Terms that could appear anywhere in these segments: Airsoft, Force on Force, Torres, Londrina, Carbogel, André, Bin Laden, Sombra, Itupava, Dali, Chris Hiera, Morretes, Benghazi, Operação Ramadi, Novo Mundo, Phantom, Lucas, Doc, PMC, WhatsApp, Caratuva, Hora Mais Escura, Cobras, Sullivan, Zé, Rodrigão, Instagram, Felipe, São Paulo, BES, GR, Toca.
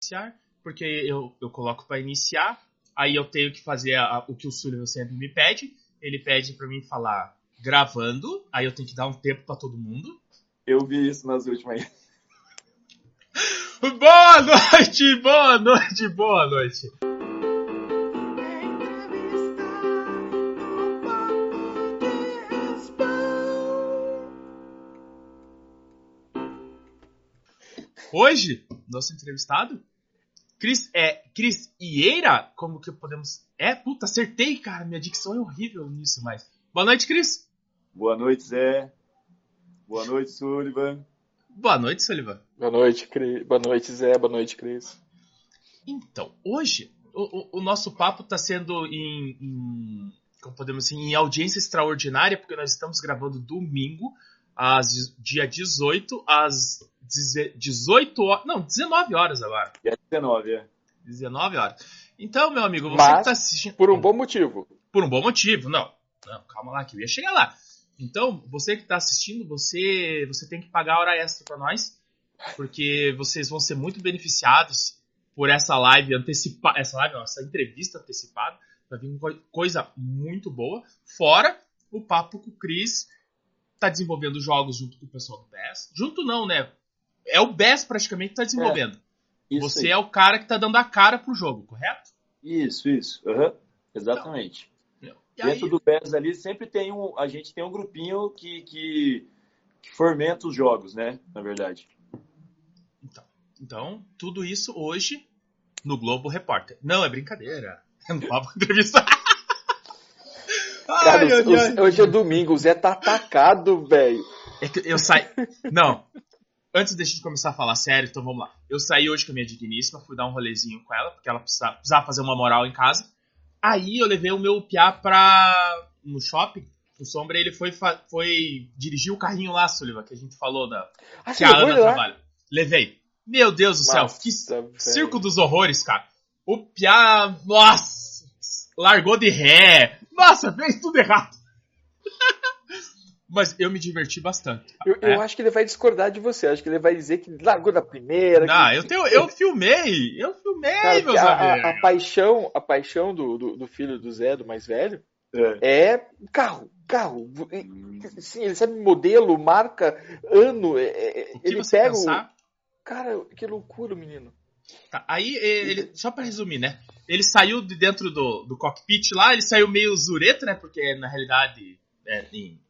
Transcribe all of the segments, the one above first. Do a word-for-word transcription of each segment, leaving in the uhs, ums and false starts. iniciar, porque eu, eu coloco para iniciar, aí eu tenho que fazer a, a, o que o Sullivan sempre me pede, ele pede para mim falar gravando, aí eu tenho que dar um tempo para todo mundo. Eu vi isso nas últimas aí. Boa noite, boa noite, boa noite. Hoje, nosso entrevistado, Chris, é, Chris Hiera, como que podemos... É, puta, acertei, cara, minha dicção é horrível nisso, mas... Boa noite, Chris. Boa noite, Zé. Boa noite, Sullivan. Boa noite, Sullivan. Boa noite, Chris. Boa noite, Zé. Boa noite, Chris. Então, hoje, o, o, o nosso papo está sendo em, em... Como podemos dizer? Em audiência extraordinária, porque nós estamos gravando domingo, às, dia dezoito, às... dezoito horas. Não, dezenove horas agora. É dezenove, é. dezenove horas. Então, meu amigo, você Mas, que tá assistindo. Por um bom motivo. Por um bom motivo, não. Não, calma lá, que eu ia chegar lá. Então, você que tá assistindo, você, você tem que pagar hora extra pra nós. Porque vocês vão ser muito beneficiados por essa live antecipada. Essa live, não, essa entrevista antecipada. Vai vir coisa muito boa. Fora o papo com o Chris. Tá desenvolvendo jogos junto com o pessoal do B E S. Junto, não, né? É o B E S praticamente que tá desenvolvendo. É, você aí é o cara que tá dando a cara pro jogo, correto? Isso, isso. Uhum. Exatamente. Não. Não. Dentro aí... do B E S ali sempre tem um... A gente tem um grupinho que, que, que fomenta os jogos, né? Na verdade. Então, então, tudo isso hoje no Globo Repórter. Não, é brincadeira. É no papo entrevista. Cara, ai, os, ai, os, ai. Hoje é domingo, o Zé tá atacado, velho. Eu saí... Não... Antes de eu começar a falar sério, então vamos lá. Eu saí hoje com a minha digníssima, fui dar um rolezinho com ela, porque ela precisava, precisava fazer uma moral em casa. Aí eu levei o meu piá pra... no shopping. O Sombra, ele foi, foi dirigir o carrinho lá, Sullivan, que a gente falou da... Ah, que a Ana trabalha. Levei. Meu Deus do céu, nossa, que véio. Circo dos horrores, cara. O piá, nossa, largou de ré. Nossa, fez tudo errado. Mas eu me diverti bastante. Eu, é. eu acho que ele vai discordar de você. Acho que ele vai dizer que largou na primeira. Não, que... eu, tenho, eu filmei. Eu filmei, cara, meus a, amigos. A, a paixão, a paixão do, do, do filho do Zé, do mais velho, é, é carro. Carro. Hum. Sim, ele sabe modelo, marca, ano. É, o que ele você pega pensar? O... Cara, que loucura, menino. Tá, aí, ele, só pra resumir, né? Ele saiu de dentro do, do cockpit lá. Ele saiu meio zureta, né? Porque, na realidade... É, em...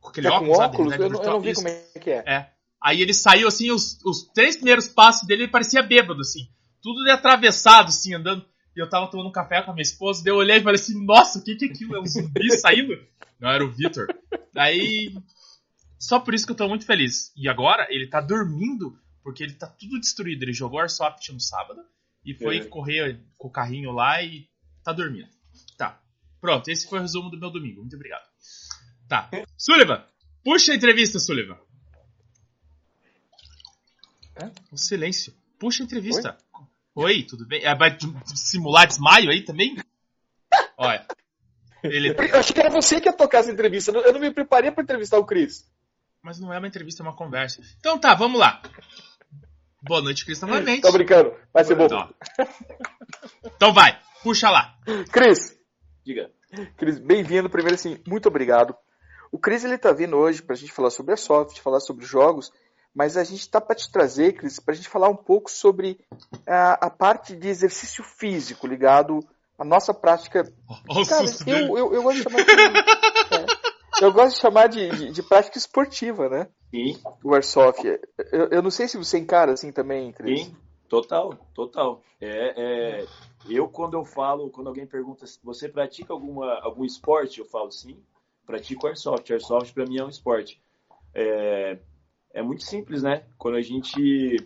Com aquele tá óculos, com óculos? Sabe, né? eu, não, eu não vi como é que é. é. Aí ele saiu, assim, os, os três primeiros passos dele, ele parecia bêbado, assim. Tudo atravessado, assim, andando. E eu tava tomando um café com a minha esposa, daí eu olhei e falei assim, nossa, o que que é aquilo? É um zumbi saindo? Não, era o Victor. Daí, só por isso que eu tô muito feliz. E agora, ele tá dormindo, porque ele tá tudo destruído. Ele jogou Airsoft no sábado, e foi é. correr com o carrinho lá e tá dormindo. Tá, pronto, esse foi o resumo do meu domingo. Muito obrigado. Tá. Sullivan, puxa a entrevista, Sullivan. É? O silêncio. Puxa a entrevista. Oi, Oi tudo bem? Vai simular desmaio aí também? Olha. Ele... Eu achei que era você que ia tocar essa entrevista. Eu não me preparei pra entrevistar o Chris. Mas não é uma entrevista, é uma conversa. Então tá, vamos lá. Boa noite, Chris, novamente. Tô brincando. Vai ser bom. Então, então vai, puxa lá. Chris. Diga. Chris, bem-vindo. Primeiro, assim, muito obrigado. O Chris, ele tá vindo hoje pra gente falar sobre a Airsoft, falar sobre jogos, mas a gente tá para te trazer, Chris, pra gente falar um pouco sobre a, a parte de exercício físico, ligado à nossa prática. Oh, cara, eu, eu, eu gosto de chamar de, é, eu gosto de, chamar de, de, de prática esportiva, né? Sim. O Airsoft. Eu, eu não sei se você encara assim também, Chris. Sim, total, total. É, é, eu, quando eu falo, quando alguém pergunta se você pratica alguma, algum esporte, eu falo sim. Pratico Airsoft. Airsoft, para mim, é um esporte. É, é muito simples, né? Quando a gente...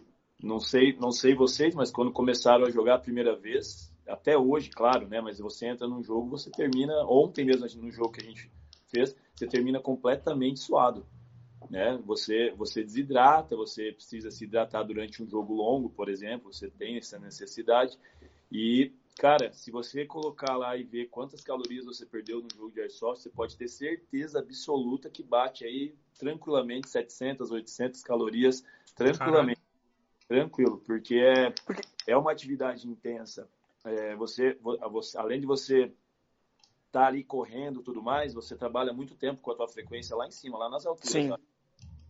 Não sei, não sei vocês, mas quando começaram a jogar a primeira vez, até hoje, claro, né? Mas você entra num jogo, você termina... Ontem mesmo, no jogo que a gente fez, você termina completamente suado, né? Você, você desidrata, você precisa se hidratar durante um jogo longo, por exemplo. Você tem essa necessidade. E... Cara, se você colocar lá e ver quantas calorias você perdeu no jogo de Airsoft, você pode ter certeza absoluta que bate aí tranquilamente setecentas, oitocentas calorias, tranquilamente. Caramba. Tranquilo, porque é... Porque, é uma atividade intensa. É, você, você, além de você estar ali correndo e tudo mais, você trabalha muito tempo com a tua frequência lá em cima, lá nas alturas. Sim. Tá?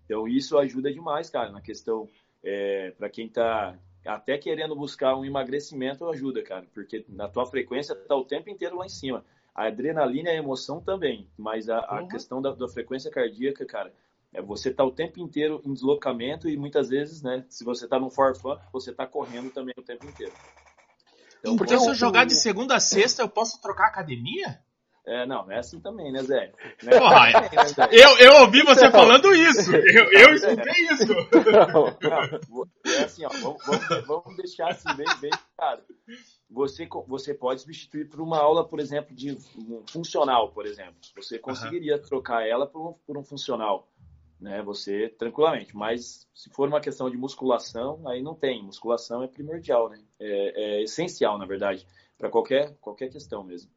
Então, isso ajuda demais, cara, na questão... É, para quem tá até querendo buscar um emagrecimento, ajuda, cara, porque na tua frequência tá o tempo inteiro lá em cima. A adrenalina e a emoção também, mas a, a uhum. questão da, da frequência cardíaca, cara, é você tá o tempo inteiro em deslocamento e muitas vezes, né, se você tá num forfã, você tá correndo também o tempo inteiro. Então, porque se eu jogar de segunda a sexta, eu posso trocar a academia? É, não, é assim também, né, Zé? Né? Porra, eu, eu ouvi você então, falando isso. Eu, eu escutei isso. Não, não, é assim, ó, vamos, vamos deixar assim bem, bem claro. Você, você pode substituir por uma aula, por exemplo, de um funcional, por exemplo. Você conseguiria uhum. trocar ela por um, por um funcional, né? Você, tranquilamente. Mas se for uma questão de musculação, aí não tem. Musculação é primordial, né? É, é essencial, na verdade, para qualquer, qualquer questão mesmo.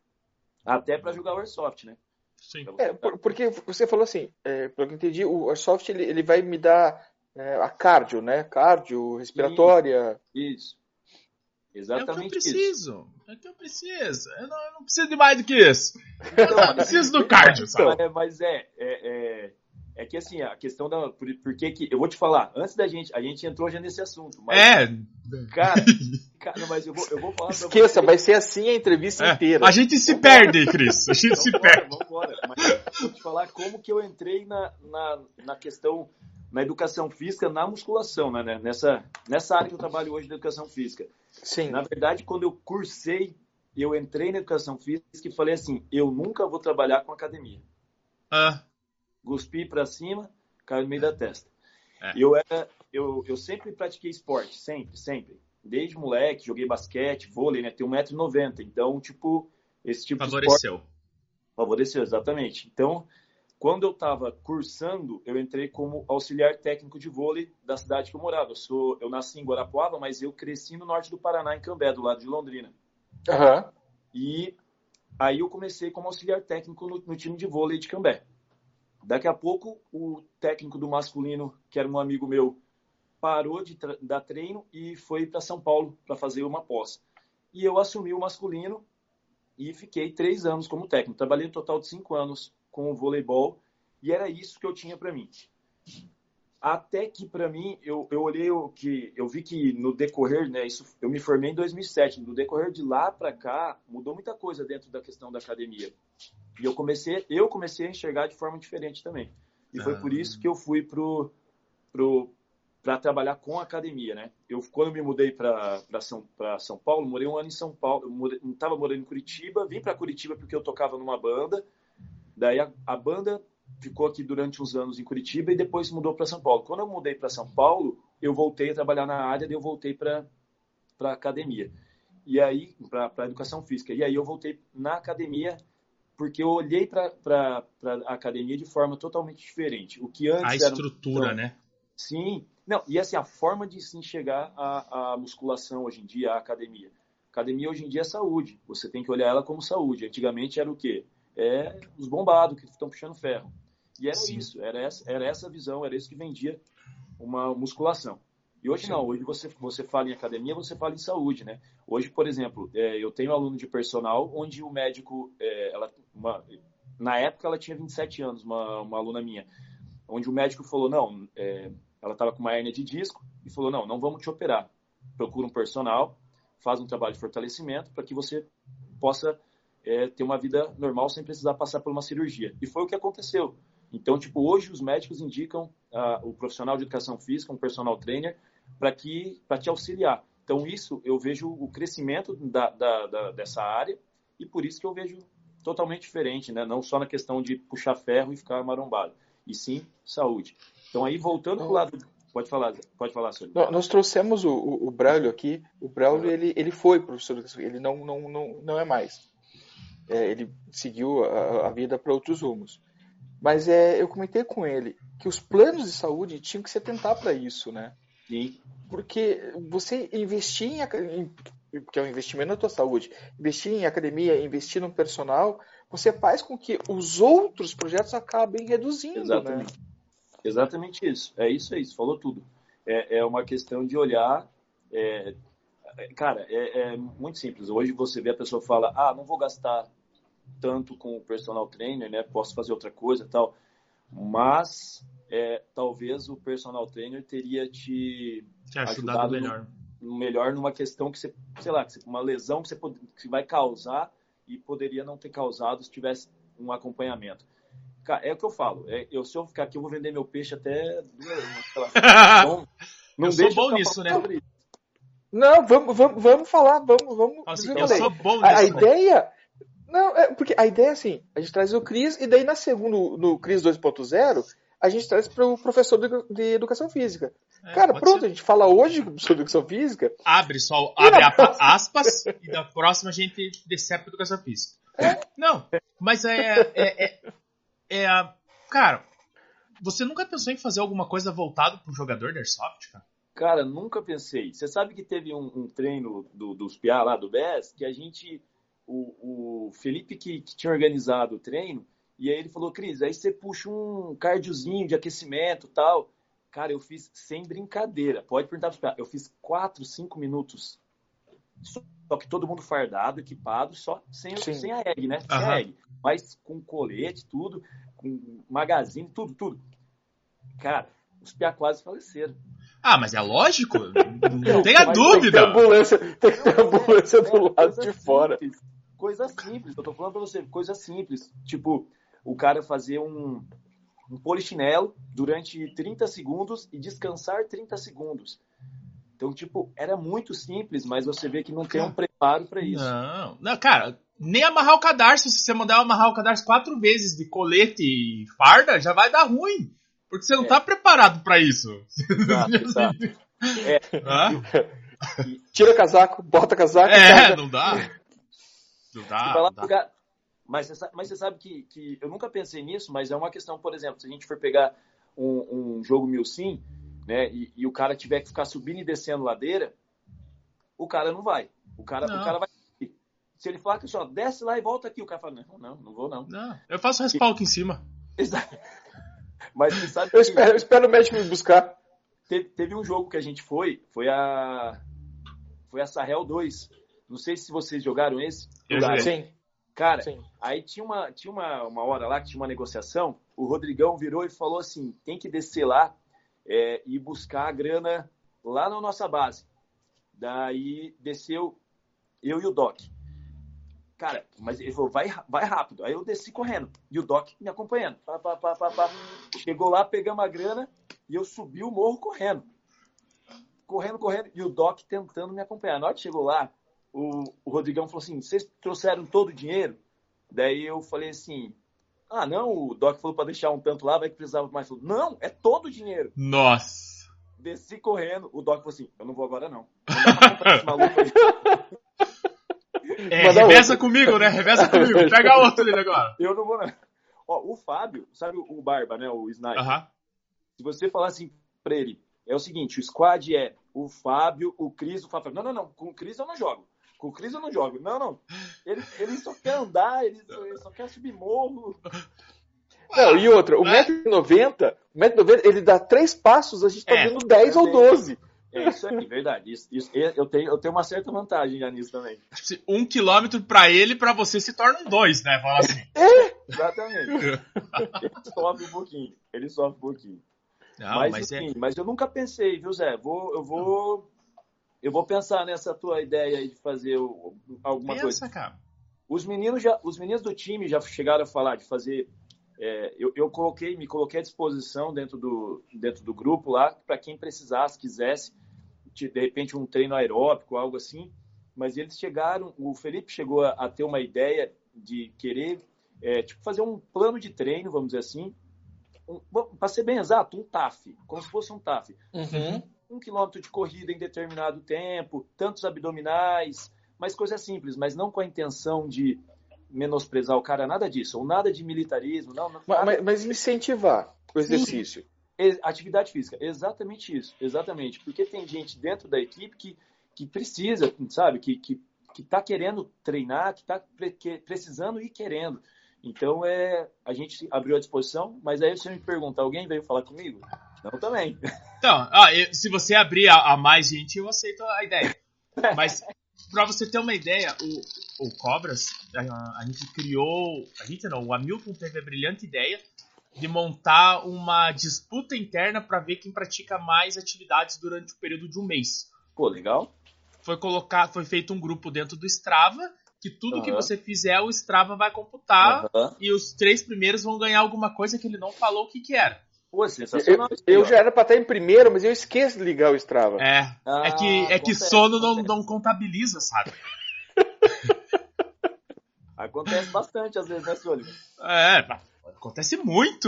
Até para jogar o Airsoft, né? Sim. É, porque você falou assim, é, pelo que eu entendi, o Airsoft ele, ele vai me dar é, a cardio, né? Cardio, respiratória. Isso. Isso. Exatamente é o que eu preciso. Isso. É o que eu preciso. Eu não, eu não preciso de mais do que isso. Então, eu preciso do cardio, sabe? Então, é, mas é, é, é... É que assim, a questão da... Por, por que que... Eu vou te falar, antes da gente... A gente entrou já nesse assunto, mas... É! Cara, cara mas eu vou, eu vou falar pra você. Esqueça, vai ser assim a entrevista é. inteira. A gente se vambora. Perde, Cris. A gente vambora, se perde. Vambora. Mas vou te falar como que eu entrei na, na, na questão... Na educação física, na musculação, né? Nessa, nessa área que eu trabalho hoje da educação física. Sim. Na verdade, quando eu cursei, eu entrei na educação física e falei assim, eu nunca vou trabalhar com academia. Ah... Cuspi para cima, caiu no meio da testa. É. Eu, era, eu, eu sempre pratiquei esporte, sempre, sempre. Desde moleque, joguei basquete, vôlei, né? Tenho um metro e noventa, então, tipo, esse tipo favoreceu. De esporte... Favoreceu. Favoreceu, exatamente. Então, quando eu estava cursando, eu entrei como auxiliar técnico de vôlei da cidade que eu morava. Eu, sou, eu nasci em Guarapuava, mas eu cresci no norte do Paraná, em Cambé, do lado de Londrina. Uhum. E aí eu comecei como auxiliar técnico no, no time de vôlei de Cambé. Daqui a pouco, o técnico do masculino, que era um amigo meu, parou de tra- dar treino e foi para São Paulo para fazer uma pós. E eu assumi o masculino e fiquei três anos como técnico. Trabalhei um total de cinco anos com o voleibol e era isso que eu tinha para mim. Até que, para mim, eu, eu olhei, o que, eu vi que no decorrer, né, isso, eu me formei em dois mil e sete, no decorrer de lá para cá, mudou muita coisa dentro da questão da academia. E eu comecei, eu comecei a enxergar de forma diferente também. E foi por isso que eu fui pro, pro, para trabalhar com academia, né? Eu, quando me mudei para São, São Paulo, morei um ano em São Paulo, eu estava morando em Curitiba, vim para Curitiba porque eu tocava numa banda, daí a, a banda ficou aqui durante uns anos em Curitiba e depois mudou para São Paulo. Quando eu mudei para São Paulo, eu voltei a trabalhar na área, daí eu voltei para a academia. E aí, para a educação física. E aí eu voltei na academia... Porque eu olhei para a academia de forma totalmente diferente. O que antes a estrutura, era... então, né? Sim. Não, e assim, a forma de se enxergar a, a musculação hoje em dia, a academia. Academia hoje em dia é saúde. Você tem que olhar ela como saúde. Antigamente era o quê? É os bombados que estão puxando ferro. E era Sim. isso. Era essa, era essa visão, era isso que vendia uma musculação. E hoje não. Hoje você, você fala em academia, você fala em saúde, né? Hoje, por exemplo, é, eu tenho aluno de personal onde o médico... É, ela, uma, na época ela tinha vinte e sete anos, uma, uma aluna minha, onde o médico falou, não, é, ela estava com uma hérnia de disco e falou, não, não vamos te operar. Procura um personal, faz um trabalho de fortalecimento para que você possa é, ter uma vida normal sem precisar passar por uma cirurgia. E foi o que aconteceu. Então, tipo, hoje os médicos indicam a, o profissional de educação física, um personal trainer, para que, para te auxiliar. Então, isso, eu vejo o crescimento da, da, da, dessa área e por isso que eu vejo totalmente diferente, né? Não só na questão de puxar ferro e ficar marombado, e sim saúde. Então, aí, voltando para o lado... Pode falar, pode falar, senhor. Não, nós trouxemos o, o, o Braulio aqui. O Braulio, ele, ele foi professor de educação, ele não, não, não, não é mais. É, ele seguiu a, a vida para outros rumos. Mas é, eu comentei com ele que os planos de saúde tinham que se atentar para isso, né? Sim. Porque você investir em, em, que é um investimento na tua saúde, investir em academia, investir no personal, você faz com que os outros projetos acabem reduzindo, Exatamente. Né? Exatamente isso. É isso, é isso. Falou tudo. É, é uma questão de olhar é, cara, é, é muito simples. Hoje você vê a pessoa fala, ah, não vou gastar tanto com o personal trainer, né? Posso fazer outra coisa e tal. Mas é, talvez o personal trainer teria te, te ajudado, ajudado melhor. No, melhor numa questão que você, sei lá, uma lesão que você pode, que vai causar e poderia não ter causado se tivesse um acompanhamento. É o que eu falo. É, eu, se eu ficar aqui, eu vou vender meu peixe até... Então, não eu sou bom nisso, né? Não, vamos, vamos, vamos falar. Vamos, vamos. Nossa, eu sou bom nisso. A, a ideia... Não, é porque a ideia é assim, a gente traz o Cris e daí na segunda, no Cris dois ponto zero, a gente traz para o professor de educação física. É, cara, pronto, ser. A gente fala hoje com o professor de educação física. Abre só, abre a, aspas e da próxima a gente desce para educação física. É? Não, mas é... é, é... É, cara, você nunca pensou em fazer alguma coisa voltada pro jogador de Airsoft, cara? Cara, nunca pensei. Você sabe que teve um, um treino do, dos P A lá, do B E S, que a gente, o, o Felipe que, que tinha organizado o treino, e aí ele falou, Cris, aí você puxa um cardiozinho de aquecimento e tal. Cara, eu fiz sem brincadeira. Pode perguntar pros P A. Eu fiz quatro, cinco minutos. Só que todo mundo fardado, equipado, só sem, sem a E G, né? Sem uhum. a E G. Mas com colete, tudo, com magazine, tudo, tudo. Cara, os piá quase faleceram. Ah, mas é lógico? Não tenha dúvida. Tem ambulância, tem ambulância do lado de fora. Coisa simples, eu tô falando pra você, coisa simples. Tipo, o cara fazer um, um polichinelo durante trinta segundos e descansar trinta segundos. Então, tipo, era muito simples, mas você vê que não tem um preparo pra isso. Não, não, cara, nem amarrar o cadarço. Se você mandar amarrar o cadarço quatro vezes de colete e farda, já vai dar ruim. Porque você não é. tá preparado pra isso. Exato, exato. É. E, tira casaco, bota casaco. É, carga. não dá. Não dá. Não dá. Pegar... Mas, você sabe, mas você sabe que, que eu nunca pensei nisso, mas é uma questão, por exemplo, se a gente for pegar um, um jogo Milsim, né, e, e o cara tiver que ficar subindo e descendo ladeira, o cara não vai. O cara, não. O cara vai. Se ele falar que só desce lá e volta aqui, o cara fala, não, não, não vou não. Não, eu faço respaldo aqui em cima. Exato. Mas você sabe que... eu, espero, eu espero o médico me buscar. Teve, teve um jogo que a gente foi, foi a foi a Sarrel dois. Não sei se vocês jogaram esse. Eu joguei. Sim. Cara, sim. Aí tinha, uma, tinha uma, uma hora lá que tinha uma negociação, o Rodrigão virou e falou assim, tem que descer lá, É, e buscar a grana lá na nossa base. Daí desceu eu e o Doc. Cara, mas ele falou, vai, vai rápido. Aí eu desci correndo e o Doc me acompanhando. Pá, pá, pá, pá, pá. Chegou lá, pegamos a grana e eu subi o morro correndo. Correndo, correndo e o Doc tentando me acompanhar. Na hora que chegou lá, o, o Rodrigão falou assim, vocês trouxeram todo o dinheiro? Daí eu falei assim... Ah, não, o Doc falou pra deixar um tanto lá, vai que precisava mais tudo. Não, é todo o dinheiro. Nossa. Desci correndo, o Doc falou assim, eu não vou agora não. É, reveza outro. comigo, né? Reveza comigo, pega outro ali agora. Eu não vou não. Ó, o Fábio, sabe o Barba, né, o Sniper? Uh-huh. Se você falar assim pra ele, é o seguinte, o squad é o Fábio, o Cris, o Fábio. Não, não, não, com o Cris eu não jogo. Com o Cris eu não jogo. Não, não. Ele, ele só quer andar, ele só, ele só quer subir morro. Não, e outra, o um metro e noventa, ele dá três passos, a gente tá é, vendo dez ou doze. É isso aí, verdade. Isso, isso, eu, tenho, eu tenho uma certa vantagem já nisso também. Um quilômetro pra ele, pra você se torna um dois, né? Fala assim. É, exatamente. Ele sobe um pouquinho. Ele sobe um pouquinho. Não, mas, mas, enfim, é... mas eu nunca pensei, viu, Zé? Vou, eu vou... Eu vou pensar nessa tua ideia aí de fazer alguma Pensa, coisa. Cara. Os meninos já, os meninos do time já chegaram a falar de fazer. É, eu, eu coloquei, me coloquei à disposição dentro do, dentro do grupo lá para quem precisasse, quisesse, de, de repente um treino aeróbico, algo assim. Mas eles chegaram, o Felipe chegou a, a ter uma ideia de querer, é, tipo fazer um plano de treino, vamos dizer assim, um, para ser bem exato, um T A F, como se fosse um T A F. Uhum. Um quilômetro de corrida em determinado tempo, tantos abdominais, mas coisa simples, mas não com a intenção de menosprezar o cara, nada disso, ou nada de militarismo. Não, não, mas, nada... mas incentivar o exercício. Sim. Atividade física, exatamente isso, exatamente, porque tem gente dentro da equipe que, que precisa, sabe, que, que, que tá querendo treinar, que tá pre- que, precisando e querendo. Então, é, a gente abriu a disposição, mas aí você me pergunta, alguém veio falar comigo? Não, também. Então, ó, eu, se você abrir a, a mais gente, eu aceito a ideia. Mas, pra você ter uma ideia, o, o Cobras, a, a gente criou... A gente não, o Hamilton teve a brilhante ideia de montar uma disputa interna pra ver quem pratica mais atividades durante o período de um mês. Pô, legal. Foi, colocar, foi feito um grupo dentro do Strava, que tudo uhum. que você fizer, o Strava vai computar uhum. e os três primeiros vão ganhar alguma coisa que ele não falou o que que era. Pô, sensacional. Eu, eu já era pra estar em primeiro, mas eu esqueço de ligar o Strava. É, ah, é que, é que sono não, não contabiliza, sabe? Acontece bastante às vezes, né, Sullivan? É, acontece muito.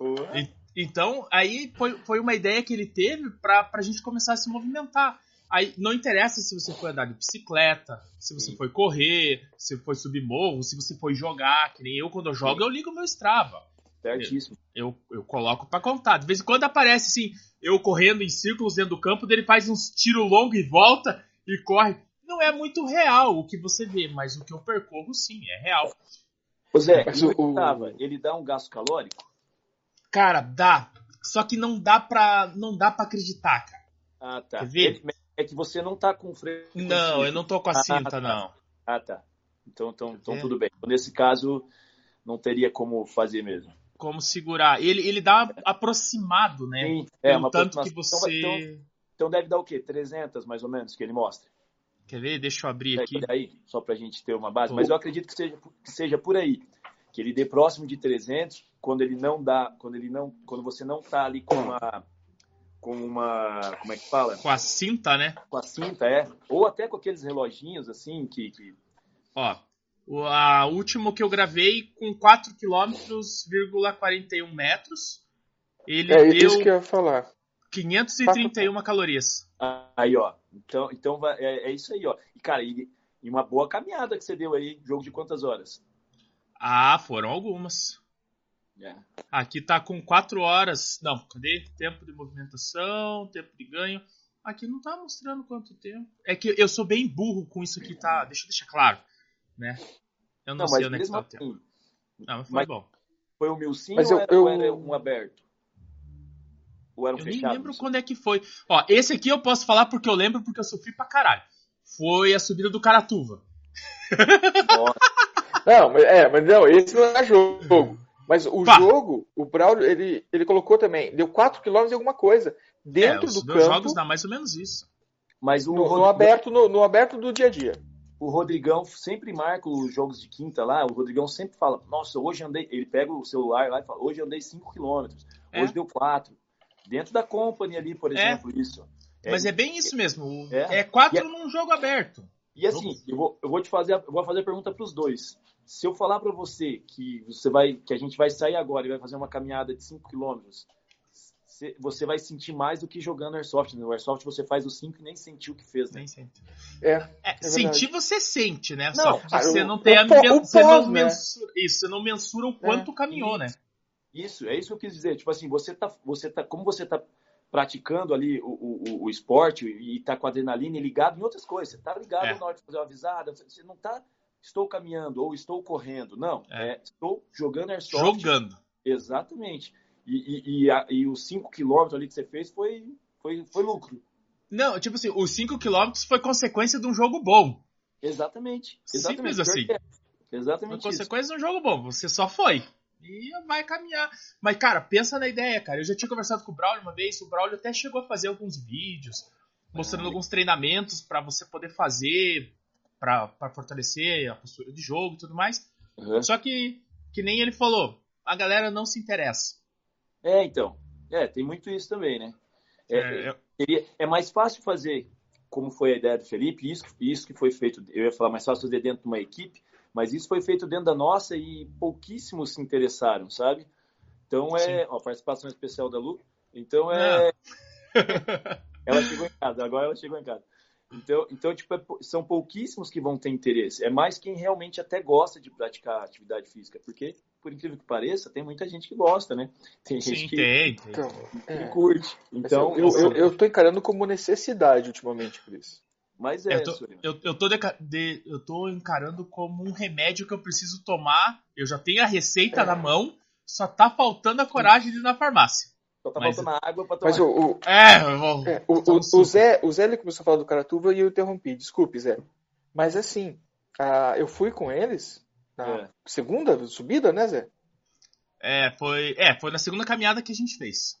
Uhum. E, então, aí foi, foi uma ideia que ele teve pra, pra gente começar a se movimentar. Aí não interessa se você foi andar de bicicleta, se você Sim. foi correr, se foi subir morro, se você foi jogar, que nem eu quando eu jogo, Sim. eu ligo o meu Strava. Certíssimo. Eu, eu, eu coloco pra contar. De vez em quando aparece assim, eu correndo em círculos dentro do campo, ele faz uns tiro longo e volta e corre. Não é muito real o que você vê, mas o que eu percorro sim, é real. Ô Zé, mas o Itupava, ele dá um gasto calórico? Cara, dá. Só que não dá pra, não dá pra acreditar, cara. Ah, tá. Quer ver? É que você não tá com freio. Não, eu não tô com a cinta, ah, tá. não. Ah, tá. Então, então, então é. tudo bem. Então, nesse caso, não teria como fazer mesmo. Como segurar. Ele, ele dá aproximado, né? Sim, é, uma tanto que você... Então, então deve dar o quê? trezentos, mais ou menos, que ele mostra. Quer ver? Deixa eu abrir é, aqui. Aí, só pra gente ter uma base. Tô. Mas eu acredito que seja, que seja por aí. Que ele dê próximo de trezentos, quando ele não dá... Quando, ele não, quando você não tá ali com uma... com uma, como é que fala? Com a cinta, né? Com a cinta, é. Ou até com aqueles reloginhos, assim, que... que... Ó, o a último que eu gravei com quatro vírgula quarenta e um quilômetros, metros, ele é, deu isso que eu ia falar. quinhentos e trinta e uma Paca... calorias. Aí, ó. Então, então é, é isso aí, ó. E, cara, e, e uma boa caminhada que você deu aí, jogo de quantas horas? Ah, foram algumas. É. Aqui tá com quatro horas. Não, cadê? Tempo de movimentação, tempo de ganho. Aqui não tá mostrando quanto tempo. É que eu sou bem burro com isso aqui, tá? Deixa eu deixar claro, né? Eu não, não sei onde é que tá o tempo. Não, mas foi mas bom. Foi o Milsim mas ou, eu, era, eu... ou era um aberto? Ou era um eu fechado? Eu nem lembro quando é que foi. Ó, esse aqui eu posso falar porque eu lembro, porque eu sofri pra caralho. Foi a subida do Caratuva. Não, é, mas não, esse não é jogo. Mas o Pá. jogo, o Braulio, ele, ele colocou também, deu quatro quilômetros e alguma coisa. Dentro é, os do campo... Os jogos dá mais ou menos isso. Mas o no, Rodrigão, no, aberto, no, no aberto do dia a dia. O Rodrigão sempre marca os jogos de quinta lá, o Rodrigão sempre fala, nossa, hoje andei... Ele pega o celular lá e fala, hoje andei cinco quilômetros, é. hoje deu quatro. Dentro da Company ali, por exemplo, é. isso. É, mas é bem isso mesmo, é quatro é. é é... num jogo aberto. E assim, eu vou, eu vou te fazer, eu vou fazer a pergunta para os dois. Se eu falar para você que, você vai, que a gente vai sair agora e vai fazer uma caminhada de cinco quilômetros, você vai sentir mais do que jogando Airsoft. No Airsoft você faz os cinco e nem sentiu o que fez, né? Nem sentiu. É, é, é sentir você sente, né? Não, só você eu, não tem eu, a eu, você posso, não né? mensura, isso, você não mensura o quanto é, caminhou, isso, né? Isso, é isso que eu quis dizer. Tipo assim, você tá, você tá, como você tá praticando ali o, o, o esporte e tá com a adrenalina ligado em outras coisas. Você tá ligado é. na hora de fazer uma avisada, você não tá... Estou caminhando ou estou correndo. Não, é. É, estou jogando Airsoft. Jogando. Exatamente. E, e, e, a, e os cinco quilômetros ali que você fez foi, foi, foi lucro. Não, tipo assim, os cinco quilômetros foi consequência de um jogo bom. Exatamente. Exatamente. Simples assim. É. Exatamente foi isso. Consequência de um jogo bom. Você só foi. E vai caminhar. Mas, cara, pensa na ideia, cara. Eu já tinha conversado com o Braulio uma vez. O Braulio até chegou a fazer alguns vídeos, mostrando é. alguns treinamentos para você poder fazer... Para fortalecer a postura de jogo e tudo mais. Uhum. Só que, que nem ele falou, a galera não se interessa. É, então. É, tem muito isso também, né? É, é, eu... é mais fácil fazer, como foi a ideia do Felipe, isso, isso que foi feito, eu ia falar mais fácil fazer dentro de uma equipe, mas isso foi feito dentro da nossa e pouquíssimos se interessaram, sabe? Então é... Sim. Ó, participação especial da Lu. Então é... Ela chegou em casa, agora ela chegou em casa. Então, então tipo, é, são pouquíssimos que vão ter interesse. É mais quem realmente até gosta de praticar atividade física. Porque, por incrível que pareça, tem muita gente que gosta, né? Tem Sim, gente que, tem, tem. Então, que é. curte. Então, eu, eu, eu tô encarando como necessidade ultimamente, Cris. Mas é eu tô, isso. Eu, eu, tô de, de, eu tô encarando como um remédio que eu preciso tomar. Eu já tenho a receita é. na mão, só tá faltando a coragem de ir na farmácia. Só tá faltando mas... água pra tomar. Mas o, o... É, eu vou... é, o, o, o Zé, o Zé ele começou a falar do Caratuva e eu interrompi. Desculpe, Zé. Mas assim, uh, eu fui com eles na é. segunda subida, né, Zé? É foi, é, foi na segunda caminhada que a gente fez.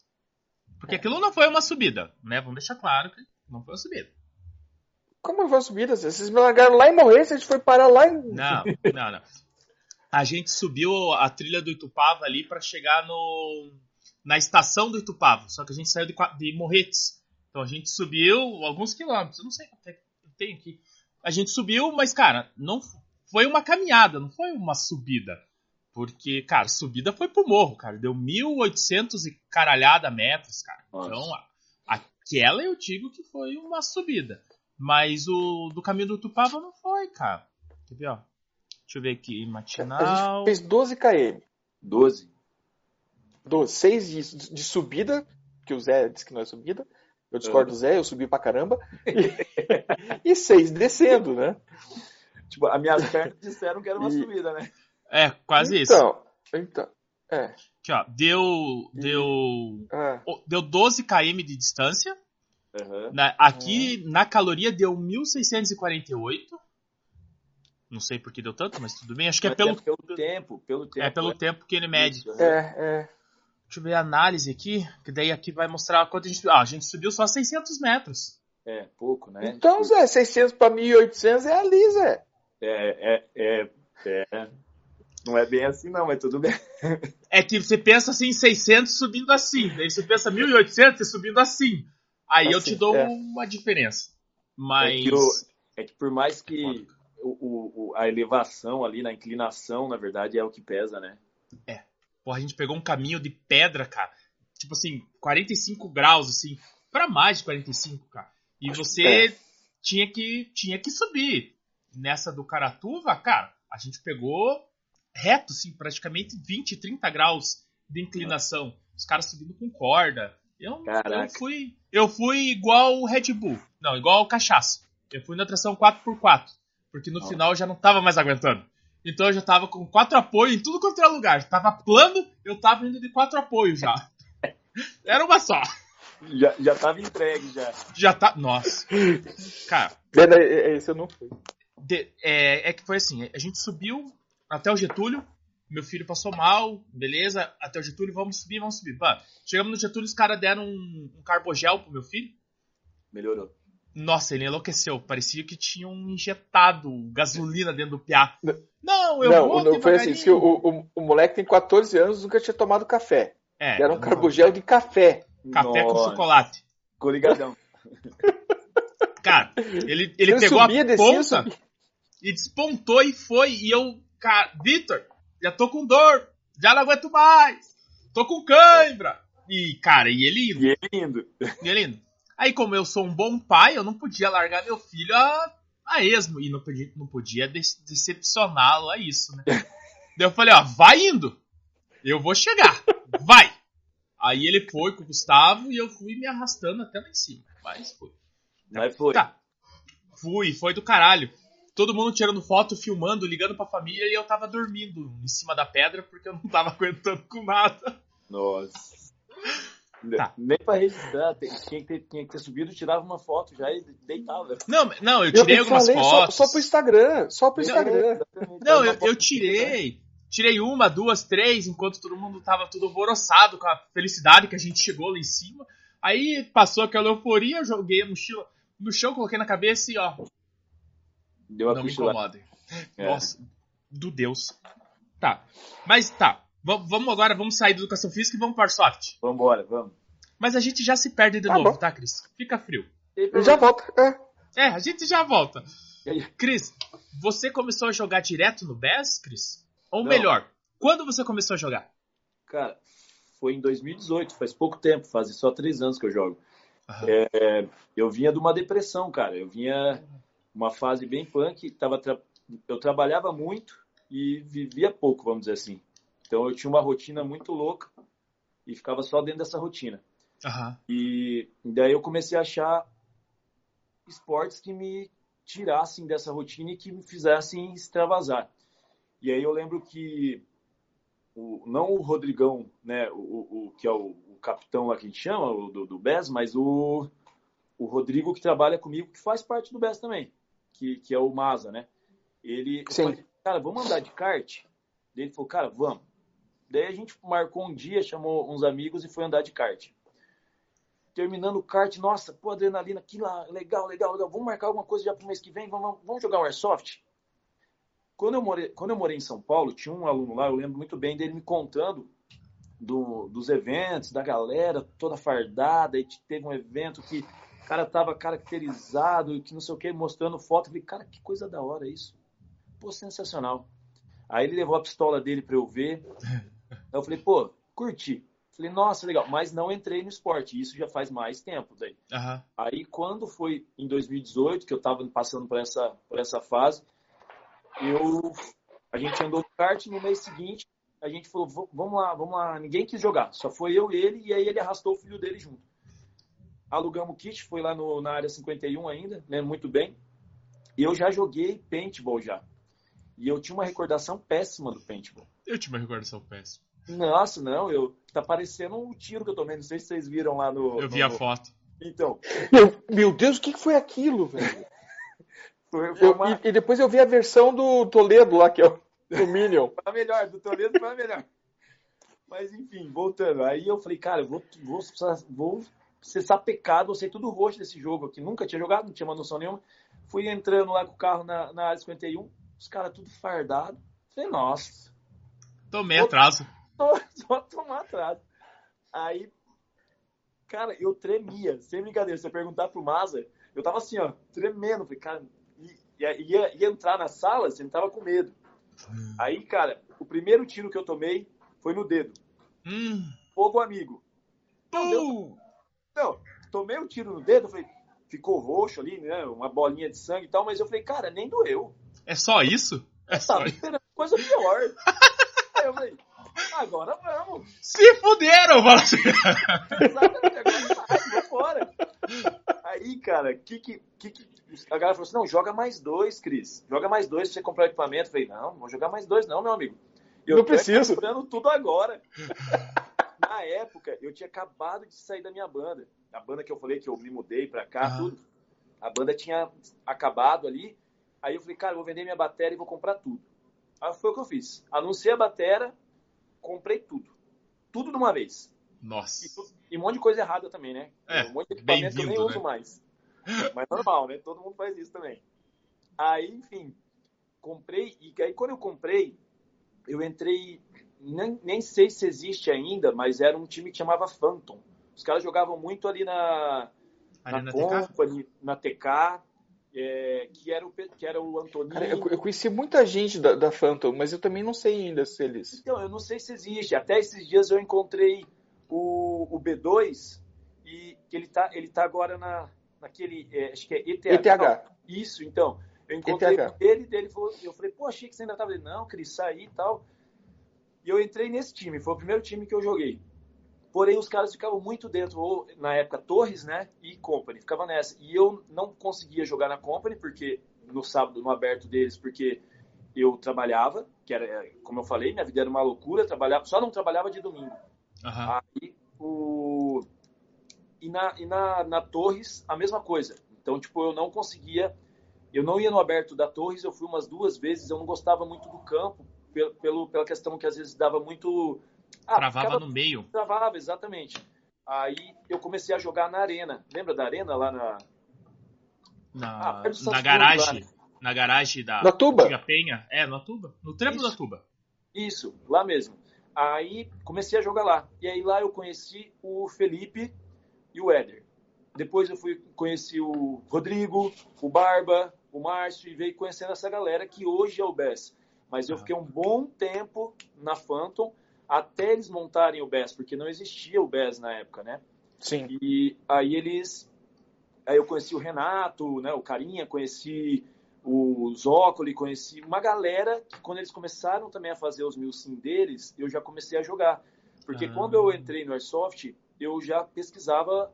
Porque é. aquilo não foi uma subida, né? Vamos deixar claro que não foi uma subida. Como foi a subida? Vocês me largaram lá em Morretes, a gente foi parar lá em... Não, não, não. A gente subiu a trilha do Itupava ali pra chegar no... na estação do Itupava. Só que a gente saiu de, de Morretes. Então a gente subiu alguns quilômetros. Eu não sei até tem aqui. A gente subiu, mas, cara, não foi uma caminhada, não foi uma subida. Porque, cara, subida foi pro morro, cara. Deu mil e oitocentos e caralhada metros, cara. Nossa. Então, aquela eu digo que foi uma subida. Mas o do caminho do Tupava não foi, cara. Quer ver, ó? Deixa eu ver aqui, matinal... A gente fez doze quilômetros. doze. doze. seis de, de subida, que o Zé disse que não é subida. Eu discordo do Zé, eu subi pra caramba. E seis descendo, né? Tipo, as minhas pernas disseram que era uma e... subida, né? É, quase então, isso. Então, é. Aqui, ó, deu, deu, é. deu doze quilômetros de distância. Uhum. Na, aqui, uhum. na caloria, deu mil seiscentos e quarenta e oito. Não sei por que deu tanto, mas tudo bem. Acho que mas é pelo, é pelo tempo, pelo tempo. É pelo é. tempo que ele mede. Isso, uhum. é, é. Deixa eu ver a análise aqui, que daí aqui vai mostrar quanto a gente subiu. Ah, a gente subiu só seiscentos metros. É, pouco, né? Então, Zé, seiscentos para mil e oitocentos é ali, Zé. É, é, é, é. Não é bem assim não, mas tudo bem. É que você pensa assim, seiscentos subindo assim. Daí você pensa mil e oitocentos subindo assim. Aí assim, eu te dou é. uma diferença. Mas... É que, eu, é que por mais que o, o, a elevação ali, na inclinação, na verdade, é o que pesa, né? É. Porra, a gente pegou um caminho de pedra, cara. Tipo assim, quarenta e cinco graus, assim. Pra mais de quarenta e cinco, cara. E você é. tinha, que, tinha que subir. Nessa do Caratuva, cara, a gente pegou... reto, assim, praticamente vinte, trinta graus de inclinação. Os caras subindo com corda. Eu, eu, fui, eu fui igual o Red Bull. Não, igual o cachaço. Eu fui na tração quatro por quatro. Porque no Nossa. final eu já não tava mais aguentando. Então eu já tava com quatro apoios em tudo quanto era lugar. Eu tava plano, eu tava indo de quatro apoios já. Era uma só. Já, já tava entregue, já. Já tá... Nossa. Cara... Esse eu não fui. De, é, é que foi assim, a gente subiu... Até o Getúlio, meu filho passou mal, beleza, até o Getúlio, vamos subir, vamos subir. Bah, chegamos no Getúlio, os caras deram um, um carbogel pro meu filho. Melhorou. Nossa, ele enlouqueceu, parecia que tinham injetado gasolina dentro do piá. Não, eu não, vou não, foi assim, que o, o, o moleque tem quatorze anos, nunca tinha tomado café. É, deram um carbogel de café. Café Nossa. com chocolate. Ficou ligadão. Cara, ele, ele eu pegou subia, a ponta descia, e despontou e foi, e eu... Cara, Vitor, já tô com dor, já não aguento mais, tô com cãibra. E, cara, e ele indo. E ele indo. E ele indo. Aí, como eu sou um bom pai, eu não podia largar meu filho a, a esmo. E não podia, não podia decepcioná-lo a isso, né? Daí eu falei, ó, vai indo. Eu vou chegar, vai. Aí ele foi com o Gustavo e eu fui me arrastando até lá em cima. Mas foi. Mas foi. Tá. Fui, foi do caralho. Todo mundo tirando foto, filmando, ligando pra família e eu tava dormindo em cima da pedra porque eu não tava aguentando com nada. Nossa. Tá. Nem pra registrar, tinha que, ter, tinha que ter subido, tirava uma foto já e deitava. Não, não eu tirei eu algumas falei, fotos. Só, só pro Instagram, só pro Instagram. Não, não eu, eu tirei, tirei uma, duas, três, enquanto todo mundo tava tudo alvoroçado com a felicidade que a gente chegou lá em cima. Aí passou aquela euforia, eu joguei a mochila no chão, coloquei na cabeça e ó... Deu não pichula. Me incomodem. É. Nossa, do Deus. Tá, mas tá. V- vamos agora, vamos sair da educação física e vamos para o Airsoft. Vamos embora, vamos. Mas a gente já se perde de tá novo, bom. tá, Cris? Fica frio. Eu já volto. É. é, a gente já volta. Cris, você começou a jogar direto no B E S, Cris? Ou não. melhor, quando você começou a jogar? Cara, foi em dois mil e dezoito, faz pouco tempo, faz só três anos que eu jogo. É, eu vinha de uma depressão, cara. Eu vinha... Uma fase bem punk, tava tra... eu trabalhava muito e vivia pouco, vamos dizer assim. Então eu tinha uma rotina muito louca e ficava só dentro dessa rotina. Uhum. E daí eu comecei a achar esportes que me tirassem dessa rotina e que me fizessem extravasar. E aí eu lembro que, o... não o Rodrigão, né, o, o, o que é o capitão lá que a gente chama, o, do, do B E S, mas o, o Rodrigo que trabalha comigo, que faz parte do B E S também, que, que é o Maza, né? Ele falou, cara, vamos andar de kart? Daí ele falou, cara, vamos. Daí a gente marcou um dia, chamou uns amigos e foi andar de kart. Terminando o kart, nossa, pô, adrenalina, que lá, legal, legal, legal, vamos marcar alguma coisa já pro mês que vem, vamos, vamos jogar o Airsoft? Quando eu, morei, quando eu morei em São Paulo, tinha um aluno lá, eu lembro muito bem dele me contando do, dos eventos, da galera toda fardada, e teve um evento que o cara tava caracterizado, que não sei o que, mostrando foto, eu falei, cara, que coisa da hora isso. Pô, sensacional. Aí ele levou a pistola dele pra eu ver, aí eu falei, pô, curti. Falei, nossa, legal, mas não entrei no esporte, isso já faz mais tempo daí. Uhum. Aí quando foi em dois mil e dezoito, que eu tava passando por essa, por essa fase, Eu, a gente andou de kart no mês seguinte, a gente falou, vamos lá, vamos lá, ninguém quis jogar, só foi eu e ele, e aí ele arrastou o filho dele junto. Alugamos o kit, foi lá no, na área cinquenta e um ainda, né, muito bem, e eu já joguei paintball já, e eu tinha uma recordação péssima do paintball. Eu tinha uma recordação péssima. Nossa, não, eu, tá parecendo um tiro que eu tomei, não sei se vocês viram lá no... Eu vi no, a foto. Então... Meu, meu Deus, o que foi aquilo, velho? Foi, foi uma... eu, e, e depois eu vi a versão do Toledo lá, que é o do Minion. Foi a melhor, do Toledo foi a melhor. Mas enfim, voltando. Aí eu falei, cara, eu vou, vou, vou ser sapecado, eu sei tudo roxo desse jogo aqui. Nunca tinha jogado, não tinha uma noção nenhuma. Fui entrando lá com o carro na, na área cinquenta e um, os caras tudo fardado. Falei, nossa. Tomei atraso. Tô, só tomar atraso. Aí, cara, eu tremia, sem brincadeira. Se eu perguntar pro Maza, eu tava assim, ó, tremendo. Falei, cara... Ia, ia, ia entrar na sala, assim, tava com medo. Aí, cara, o primeiro tiro que eu tomei foi no dedo. Hum. Fogo amigo. Não, deu... não, tomei um tiro no dedo, falei, ficou roxo ali, né? Uma bolinha de sangue e tal, mas eu falei, cara, nem doeu. É só isso? É eu só isso? Coisa pior. Aí eu falei, agora vamos. Se fuderam, você. Exatamente, agora sai, vou fora. Aí, cara, que que... que, que... A galera falou assim, não, joga mais dois, Cris. Joga mais dois pra você comprar o equipamento. Eu falei, não, não vou jogar mais dois não, meu amigo. Eu não preciso. Eu tô comprando tudo agora. Na época, eu tinha acabado de sair da minha banda. A banda que eu falei que eu me mudei pra cá, ah. tudo. A banda tinha acabado ali. Aí eu falei, cara, eu vou vender minha bateria e vou comprar tudo. Aí foi o que eu fiz. Anunciei a bateria, comprei tudo. Tudo de uma vez. Nossa. E, e um monte de coisa errada também, né? É, um monte de equipamento que eu nem né? uso mais. Mas normal, né? Todo mundo faz isso também. Aí, enfim, comprei. E aí, quando eu comprei, eu entrei... Nem, nem sei se existe ainda, mas era um time que chamava Phantom. Os caras jogavam muito ali na... Arena na Company, na T K, é, que, era o, que era o Antoninho. Cara, eu, eu conheci muita gente da, da Phantom, mas eu também não sei ainda se eles... Então, eu não sei se existe. Até esses dias eu encontrei o, o B dois, e ele tá, ele tá agora na... naquele, é, acho que é E T H. Isso, então. Eu encontrei ele, dele falou, eu falei, pô, achei que você ainda tava ali. Não, Cris, saí e tal. E eu entrei nesse time, foi o primeiro time que eu joguei. Porém, os caras ficavam muito dentro, ou, na época, Torres, né, e Company, ficava nessa. E eu não conseguia jogar na Company, porque no sábado, no aberto deles, porque eu trabalhava, que era, como eu falei, minha vida era uma loucura, trabalhava, só não trabalhava de domingo. Uhum. Aí, o... E, na, e na, na Torres, a mesma coisa. Então, tipo, eu não conseguia... Eu não ia no aberto da Torres, eu fui umas duas vezes, eu não gostava muito do campo, pelo, pelo, pela questão que às vezes dava muito... Ah, travava ficava, no meio. Travava, exatamente. Aí eu comecei a jogar na Arena. Lembra da Arena lá na... Na, ah, na garagem. Lá. Na garagem da... Na Tuba. Tuba Penha. É, na Tuba. No trevo da Tuba. Isso, lá mesmo. Aí comecei a jogar lá. E aí lá eu conheci o Felipe... e o Éder. Depois eu fui conheci o Rodrigo, o Barba, o Márcio, e veio conhecendo essa galera que hoje é o B E S. Mas eu ah. fiquei um bom tempo na Phantom até eles montarem o B E S, porque não existia o B E S na época, né? Sim. E aí eles... Aí eu conheci o Renato, né, o Carinha, conheci o Zócoli, conheci uma galera que quando eles começaram também a fazer os Milsim deles, eu já comecei a jogar. Porque ah. quando eu entrei no Airsoft... eu já pesquisava,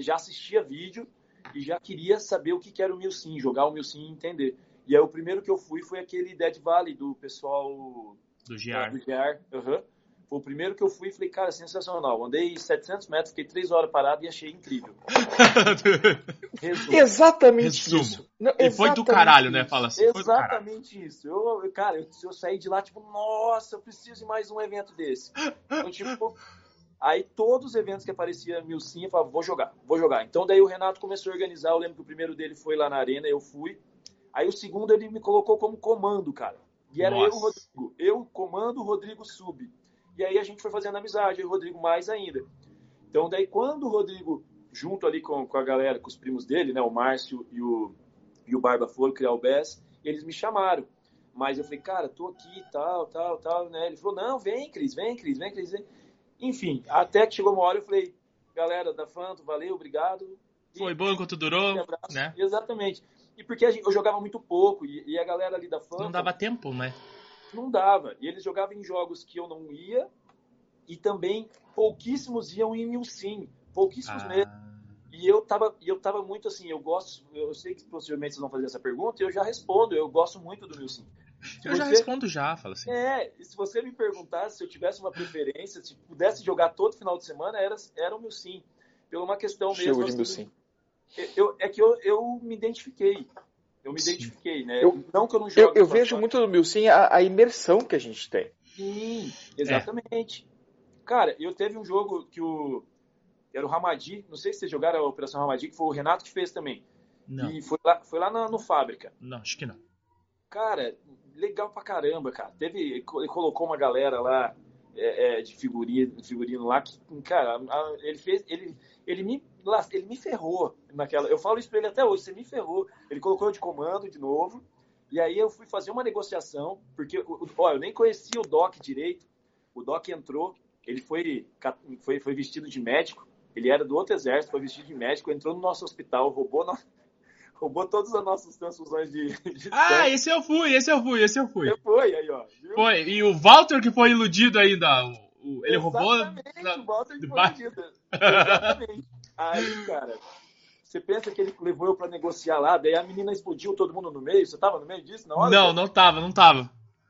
já assistia vídeo e já queria saber o que era o Milsim, jogar o Milsim e entender. E aí o primeiro que eu fui foi aquele Dead Valley do pessoal... Do G R. Do G R, uhum. Foi o primeiro que eu fui e falei, cara, sensacional. Andei setecentos metros, fiquei três horas parado e achei incrível. Resumo. Exatamente Resumo. Isso. Não, e exatamente foi do caralho, isso. Né? Fala assim. Exatamente isso. Eu, cara, eu, eu saí de lá, tipo, nossa, eu preciso de mais um evento desse. Então, tipo... Aí todos os eventos que aparecia Milsim, eu falava, vou jogar, vou jogar. Então daí o Renato começou a organizar, eu lembro que o primeiro dele foi lá na Arena, eu fui. Aí o segundo ele me colocou como comando, cara. E era Nossa. eu, o Rodrigo. Eu comando, o Rodrigo sub. E aí a gente foi fazendo amizade, e o Rodrigo mais ainda. Então daí quando o Rodrigo, junto ali com, com a galera, com os primos dele, né, o Márcio e o, e o Barba Foram criar o B E S, eles me chamaram. Mas eu falei, cara, tô aqui, tal, tal, tal, né? Ele falou, não, vem, Cris, vem, Cris, vem, Cris, vem. Enfim, até que chegou uma hora eu falei, galera da Phantom, valeu, obrigado. E foi bom enquanto durou, um né? Exatamente. E porque a gente, eu jogava muito pouco, e, e a galera ali da Phantom... Não dava tempo, né? Não dava. E eles jogavam em jogos que eu não ia, e também pouquíssimos iam em Milsim, pouquíssimos ah. mesmo. E eu tava, eu tava muito assim, eu gosto, eu sei que possivelmente vocês vão fazer essa pergunta, e eu já respondo, eu gosto muito do Milsim. Se eu você... já respondo já, fala assim. É, se você me perguntasse se eu tivesse uma preferência, se pudesse jogar todo final de semana, era, era o meu sim. Pela uma questão Cheio mesmo... de meu sim. Eu, é que eu, eu me identifiquei. Eu me sim. identifiquei, né? Eu, não que eu não jogue... Eu, eu vejo fora. muito no meu sim a, a imersão que a gente tem. Sim, exatamente. É. Cara, eu teve um jogo que o... Era o Ramadi, não sei se vocês jogaram a Operação Ramadi, que foi o Renato que fez também. Não. E foi lá, foi lá na, no Fábrica. Não, acho que não. Cara... Legal pra caramba, cara. Teve, ele colocou uma galera lá é, é, de figurino, figurino lá que, cara, ele fez, ele, ele, me, ele me ferrou naquela. Eu falo isso pra ele até hoje, você me ferrou. Ele colocou eu de comando de novo. E aí eu fui fazer uma negociação, porque, olha, eu nem conhecia o Doc direito. O Doc entrou, ele foi, foi, foi vestido de médico. Ele era do outro exército, foi vestido de médico, entrou no nosso hospital, roubou nosso... Roubou todas as nossas transfusões de... de ah, esse eu fui, esse eu fui, esse eu fui. Você foi, aí, ó. Viu? Foi, e o Walter que foi iludido ainda. O, o, ele roubou... Exatamente, o Walter que foi iludido. Exatamente. Aí, cara, você pensa que ele levou eu pra negociar lá, daí a menina explodiu todo mundo no meio. Você tava no meio disso na hora? Não, cara? não tava, não tava.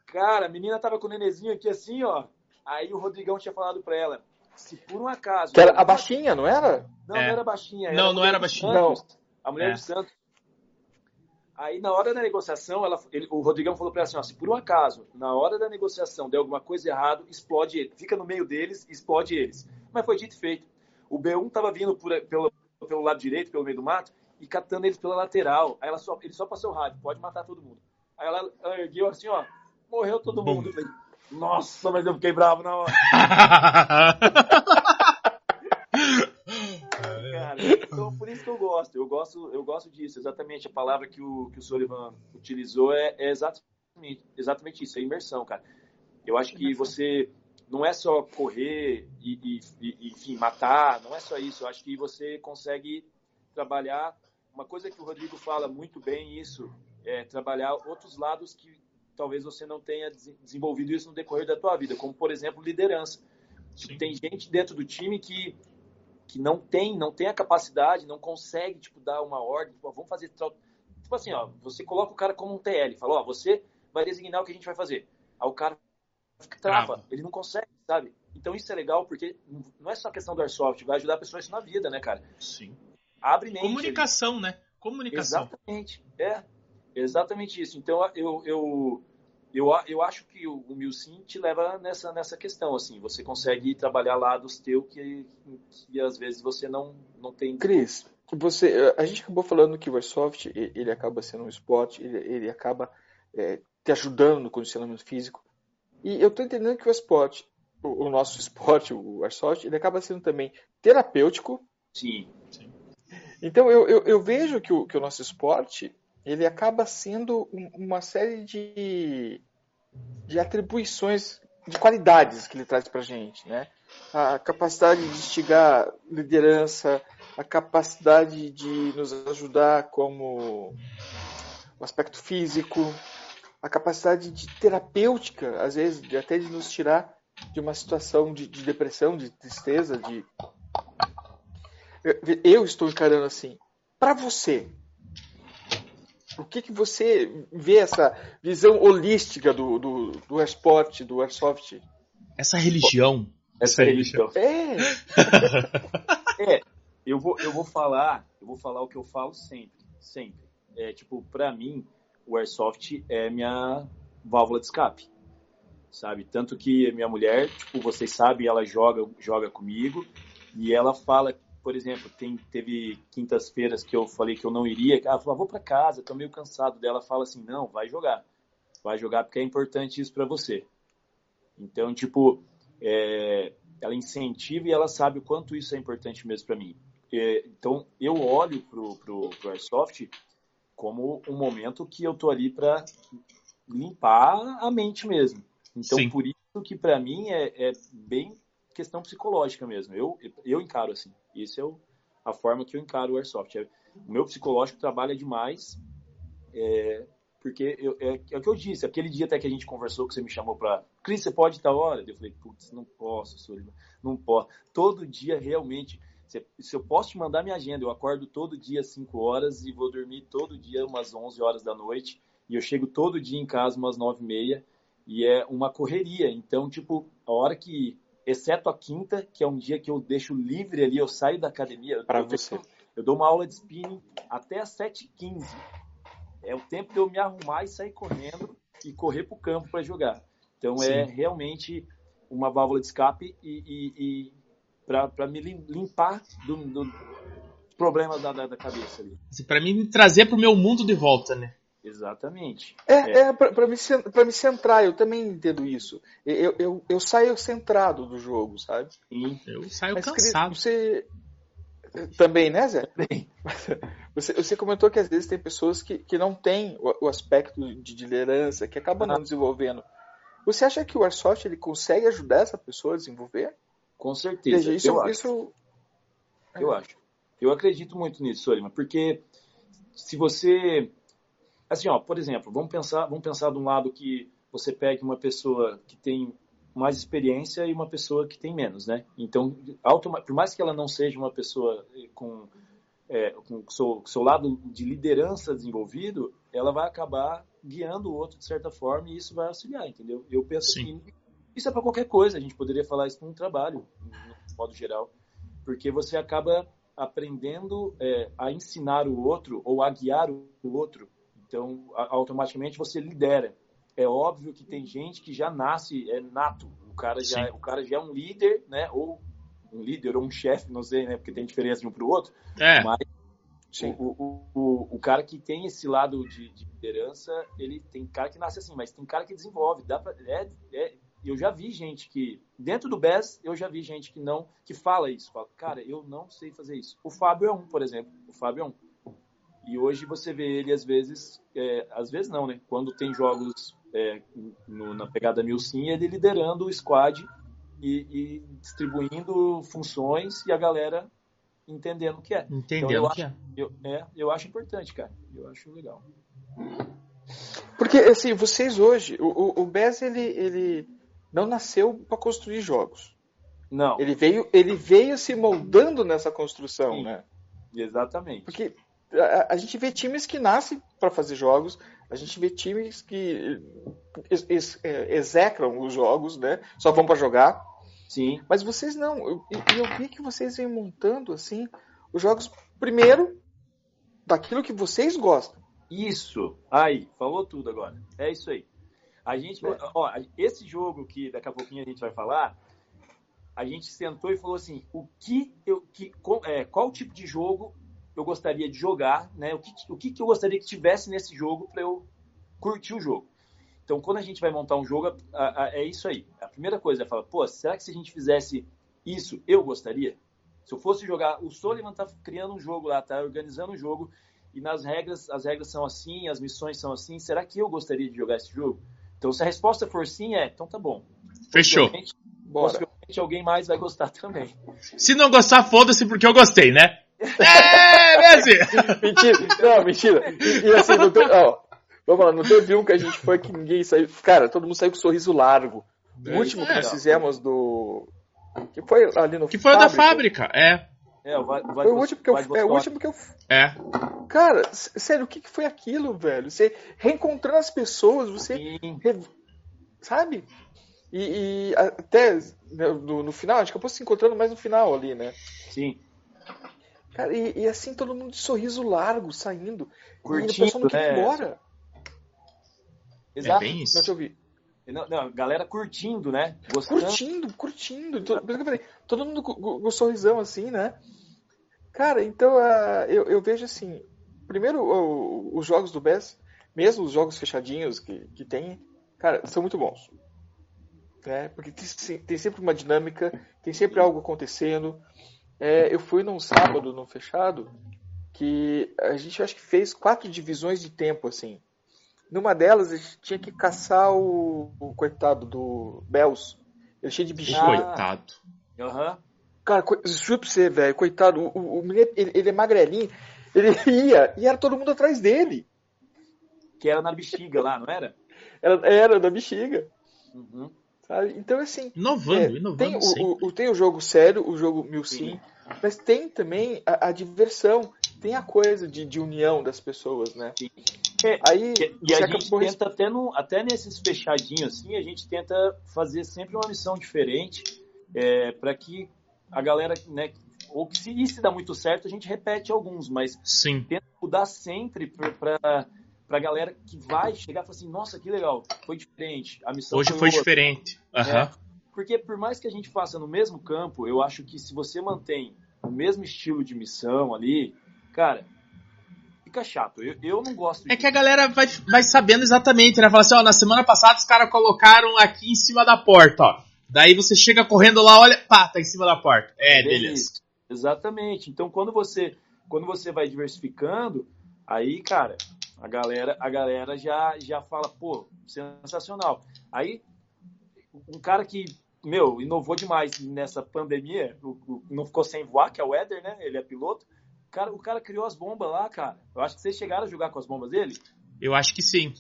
Cara, a menina tava com o nenenzinho aqui assim, ó. Aí o Rodrigão tinha falado pra ela, se por um acaso... Que era a baixinha, não era? Não, é. não era baixinha. Era não, não era baixinha. Santos, não. A mulher é. de Santos. Aí, na hora da negociação, ela, ele, o Rodrigão falou pra ela assim, ó, se por um acaso, na hora da negociação, der alguma coisa errada, explode ele. Fica no meio deles, explode eles. Mas foi dito e feito. O B um tava vindo por, pelo, pelo lado direito, pelo meio do mato, e catando eles pela lateral. Aí ela só, ele só passou o rádio, pode matar todo mundo. Aí ela, ela ergueu assim, ó, morreu todo mundo. Eu falei, nossa, mas eu fiquei bravo na hora. Então, por isso que eu gosto. Eu gosto, eu gosto disso. Exatamente. A palavra que o, que o Sullivan utilizou é, é exatamente, exatamente isso. É imersão, cara. Eu acho que você não é só correr e, e, e enfim, matar. Não é só isso. Eu acho que você consegue trabalhar... Uma coisa que o Rodrigo fala muito bem isso é trabalhar outros lados que talvez você não tenha desenvolvido isso no decorrer da tua vida. Como, por exemplo, liderança. Sim. Tem gente dentro do time que... que não tem, não tem a capacidade, não consegue, tipo, dar uma ordem, tipo, ó, vamos fazer... Tipo assim, ó, você coloca o cara como um T L, fala, ó, você vai designar o que a gente vai fazer. Aí o cara fica trava, Bravo. ele não consegue, sabe? Então isso é legal, porque não é só questão do Airsoft, vai ajudar pessoas na vida, né, cara? Sim. Abre mente. Comunicação, ele... né? Comunicação. Exatamente, é. Exatamente isso. Então, eu, eu, eu, eu acho que o, o Milsim te leva nessa, nessa questão, assim, você consegue trabalhar lados teus que, que às vezes você não, não tem... Cris, você, a gente acabou falando que o Airsoft, ele acaba sendo um esporte, ele, ele acaba é, te ajudando no condicionamento físico, e eu tô entendendo que o esporte, o, o nosso esporte, o Airsoft, ele acaba sendo também terapêutico. Sim, sim. Então, eu, eu, eu vejo que o, que o nosso esporte... ele acaba sendo uma série de, de atribuições, de qualidades que ele traz para a gente, né? A capacidade de instigar liderança, a capacidade de nos ajudar como o aspecto físico, a capacidade de terapêutica, às vezes, de, até de nos tirar de uma situação de, de depressão, de tristeza, de... Eu, eu estou encarando assim, para você... O que, que você vê essa visão holística do, do, do esporte, do Airsoft? Essa religião. Essa, essa religião. religião. É. É. Eu vou, eu vou falar, eu vou falar o que eu falo sempre, sempre. É, tipo, pra mim, o Airsoft é minha válvula de escape, sabe? Tanto que minha mulher, tipo, vocês sabem, ela joga, joga comigo e ela fala, por exemplo, tem, teve quintas-feiras que eu falei que eu não iria, ela falou, ah, vou pra casa, tô meio cansado dela, fala assim, não, vai jogar, vai jogar porque é importante isso pra você. Então, tipo, é, ela incentiva e ela sabe o quanto isso é importante mesmo pra mim. É, então, eu olho pro, pro, pro Airsoft como um momento que eu tô ali pra limpar a mente mesmo. Então, sim, por isso que pra mim é, é bem questão psicológica mesmo. Eu, eu encaro assim. Essa é o, a forma que eu encaro o Airsoft. É, o meu psicológico trabalha demais, é, porque eu, é, é o que eu disse. Aquele dia até que a gente conversou, que você me chamou pra... Cris, você pode estar hora? Eu falei, putz, não posso, Sullivan. Não posso. Todo dia, realmente... Se, se eu posso te mandar minha agenda, eu acordo todo dia às cinco horas e vou dormir todo dia umas onze horas da noite. E eu chego todo dia em casa umas nove e meia. E é uma correria, então, tipo, a hora que, exceto a quinta, que é um dia que eu deixo livre ali, eu saio da academia, pra eu, você. Eu dou uma aula de spinning até às sete e quinze, é o tempo de eu me arrumar e sair correndo e correr pro campo para jogar. Então, sim, é realmente uma válvula de escape e, e, e para me limpar do, do problema da, da cabeça ali. Para mim, trazer pro meu mundo de volta, né? Exatamente. É, é. é para me, me centrar, eu também entendo isso. Eu, eu, eu saio centrado do jogo, sabe? Sim, eu saio mas, cansado. Você... Também, né, Zé? Também. Você, você comentou que às vezes tem pessoas que, que não têm o, o aspecto de, de liderança, que acabam ah. não desenvolvendo. Você acha que o Airsoft ele consegue ajudar essa pessoa a desenvolver? Com certeza. Veja, isso, eu isso... acho. Eu é. acho. Eu acredito muito nisso, Solima, porque se você... Assim, ó, por exemplo, vamos pensar, vamos pensar de um lado que você pega uma pessoa que tem mais experiência e uma pessoa que tem menos, né? Então, por mais que ela não seja uma pessoa com, é, com o seu, seu lado de liderança desenvolvido, ela vai acabar guiando o outro de certa forma e isso vai auxiliar, entendeu? Eu penso Sim. que isso é para qualquer coisa, a gente poderia falar isso num trabalho, de modo geral, porque você acaba aprendendo é, a ensinar o outro ou a guiar o outro. Então, automaticamente você lidera. É óbvio que tem gente que já nasce, é nato. O cara já, o cara já é um líder, né? Ou um líder, ou um chefe, não sei, né? Porque tem diferença de um para o outro. É. Mas o, o, o, o cara que tem esse lado de, de liderança, ele tem cara que nasce assim, mas tem cara que desenvolve. Dá pra, é, é, eu já vi gente que... Dentro do B E S, eu já vi gente que não que fala isso. Fala, cara, eu não sei fazer isso. O Fábio é um, por exemplo. O Fábio é um. E hoje você vê ele, às vezes, é, às vezes não, né? Quando tem jogos é, no, na pegada Milsim, ele liderando o squad e, e distribuindo funções e a galera entendendo o que é. Entendendo então, eu acho, que é. Eu, é. Eu acho importante, cara. Eu acho legal. Porque, assim, vocês hoje, o, o, o B E S, ele, ele não nasceu para construir jogos. Não. Ele veio, ele veio se moldando nessa construção, Sim. né? Exatamente. Porque... A gente vê times que nascem para fazer jogos, a gente vê times que ex- ex- execram os jogos, né? Só vão para jogar. Sim. Mas vocês não. Eu, eu vi que vocês vêm montando assim os jogos primeiro daquilo que vocês gostam. Isso. Aí, falou tudo agora. É isso aí. A gente, é. ó, esse jogo que daqui a pouquinho a gente vai falar, a gente sentou e falou assim: o que eu, que, qual, é, qual tipo de jogo eu gostaria de jogar, né? O que, o que eu gostaria que tivesse nesse jogo para eu curtir o jogo. Então, quando a gente vai montar um jogo, a, a, é isso aí. A primeira coisa é falar, pô, será que se a gente fizesse isso, eu gostaria? Se eu fosse jogar, o Sullivan tá criando um jogo lá, tá organizando um jogo, e nas regras, as regras são assim, as missões são assim, será que eu gostaria de jogar esse jogo? Então, se a resposta for sim, é, então tá bom. Fechou. Possivelmente, possivelmente alguém mais vai gostar também. Se não gostar, foda-se, porque eu gostei, né? É, assim. Mentira, não, mentira. E, e assim, não teve, ó, vamos lá, não teve um que a gente foi que ninguém saiu. Cara, todo mundo saiu com um sorriso largo. O é, último é, que nós fizemos do. Que foi ali no. Que foi o da fábrica, é. É, o vai, vai, foi o último que eu. É, o último que eu. É. Cara, sério, o que foi aquilo, velho? Você reencontrando as pessoas, você. Re, sabe? E, e até no, no final, a gente acabou se encontrando mais no final ali, né? Sim. Cara, e, e assim, todo mundo de sorriso largo, saindo. Curtindo, e o pessoal não quer ir embora. Exato. É bem isso. Não te ouvi. Não, não, galera curtindo, né? Gostando. Curtindo, curtindo. Todo, todo mundo com o sorrisão assim, né? Cara, então uh, eu, eu vejo assim... Primeiro, uh, os jogos do B E S, mesmo os jogos fechadinhos que, que tem, cara, são muito bons. Né? Porque tem, tem sempre uma dinâmica, tem sempre algo acontecendo. É, eu fui num sábado, num fechado, que a gente acho que fez quatro divisões de tempo, assim. Numa delas, a gente tinha que caçar o, o coitado do Bells. Ele cheio de bichinho. Coitado. Aham. Uhum. Cara, co... juro pra você, velho. Coitado. O, o menino, ele, ele é magrelinho. Ele ia e era todo mundo atrás dele. Que era na bexiga lá, não era? Era, era na bexiga. Uhum. Sabe? Então, assim... Inovando, é, inovando tem o, o Tem o jogo sério, o jogo Milsim. Mas tem também a, a diversão. Tem a coisa de, de união das pessoas, né? Sim. É, aí, e a gente tenta, até, no, até nesses fechadinhos assim, a gente tenta fazer sempre uma missão diferente, é, para que a galera, né, ou que se, se dá muito certo, a gente repete alguns, mas sim, tenta mudar sempre para a galera que vai chegar e falar assim, nossa, que legal, foi diferente, a missão hoje foi, foi diferente. Uhum. É, porque por mais que a gente faça no mesmo campo, eu acho que se você mantém o mesmo estilo de missão ali, cara... Fica chato, eu, eu não gosto disso. É que a galera vai, vai sabendo exatamente, né? Fala assim, ó, na semana passada os caras colocaram aqui em cima da porta, ó. Daí você chega correndo lá, olha, pá, tá em cima da porta. É, beleza. beleza. Exatamente. Então quando você, quando você vai diversificando, aí, cara, a galera, a galera já, já fala, pô, sensacional. Aí, um cara que, meu, inovou demais nessa pandemia, não ficou sem voar, que é o Éder, né? Ele é piloto. Cara, o cara criou as bombas lá, cara. Eu acho que vocês chegaram a jogar com as bombas dele? Eu acho que sim.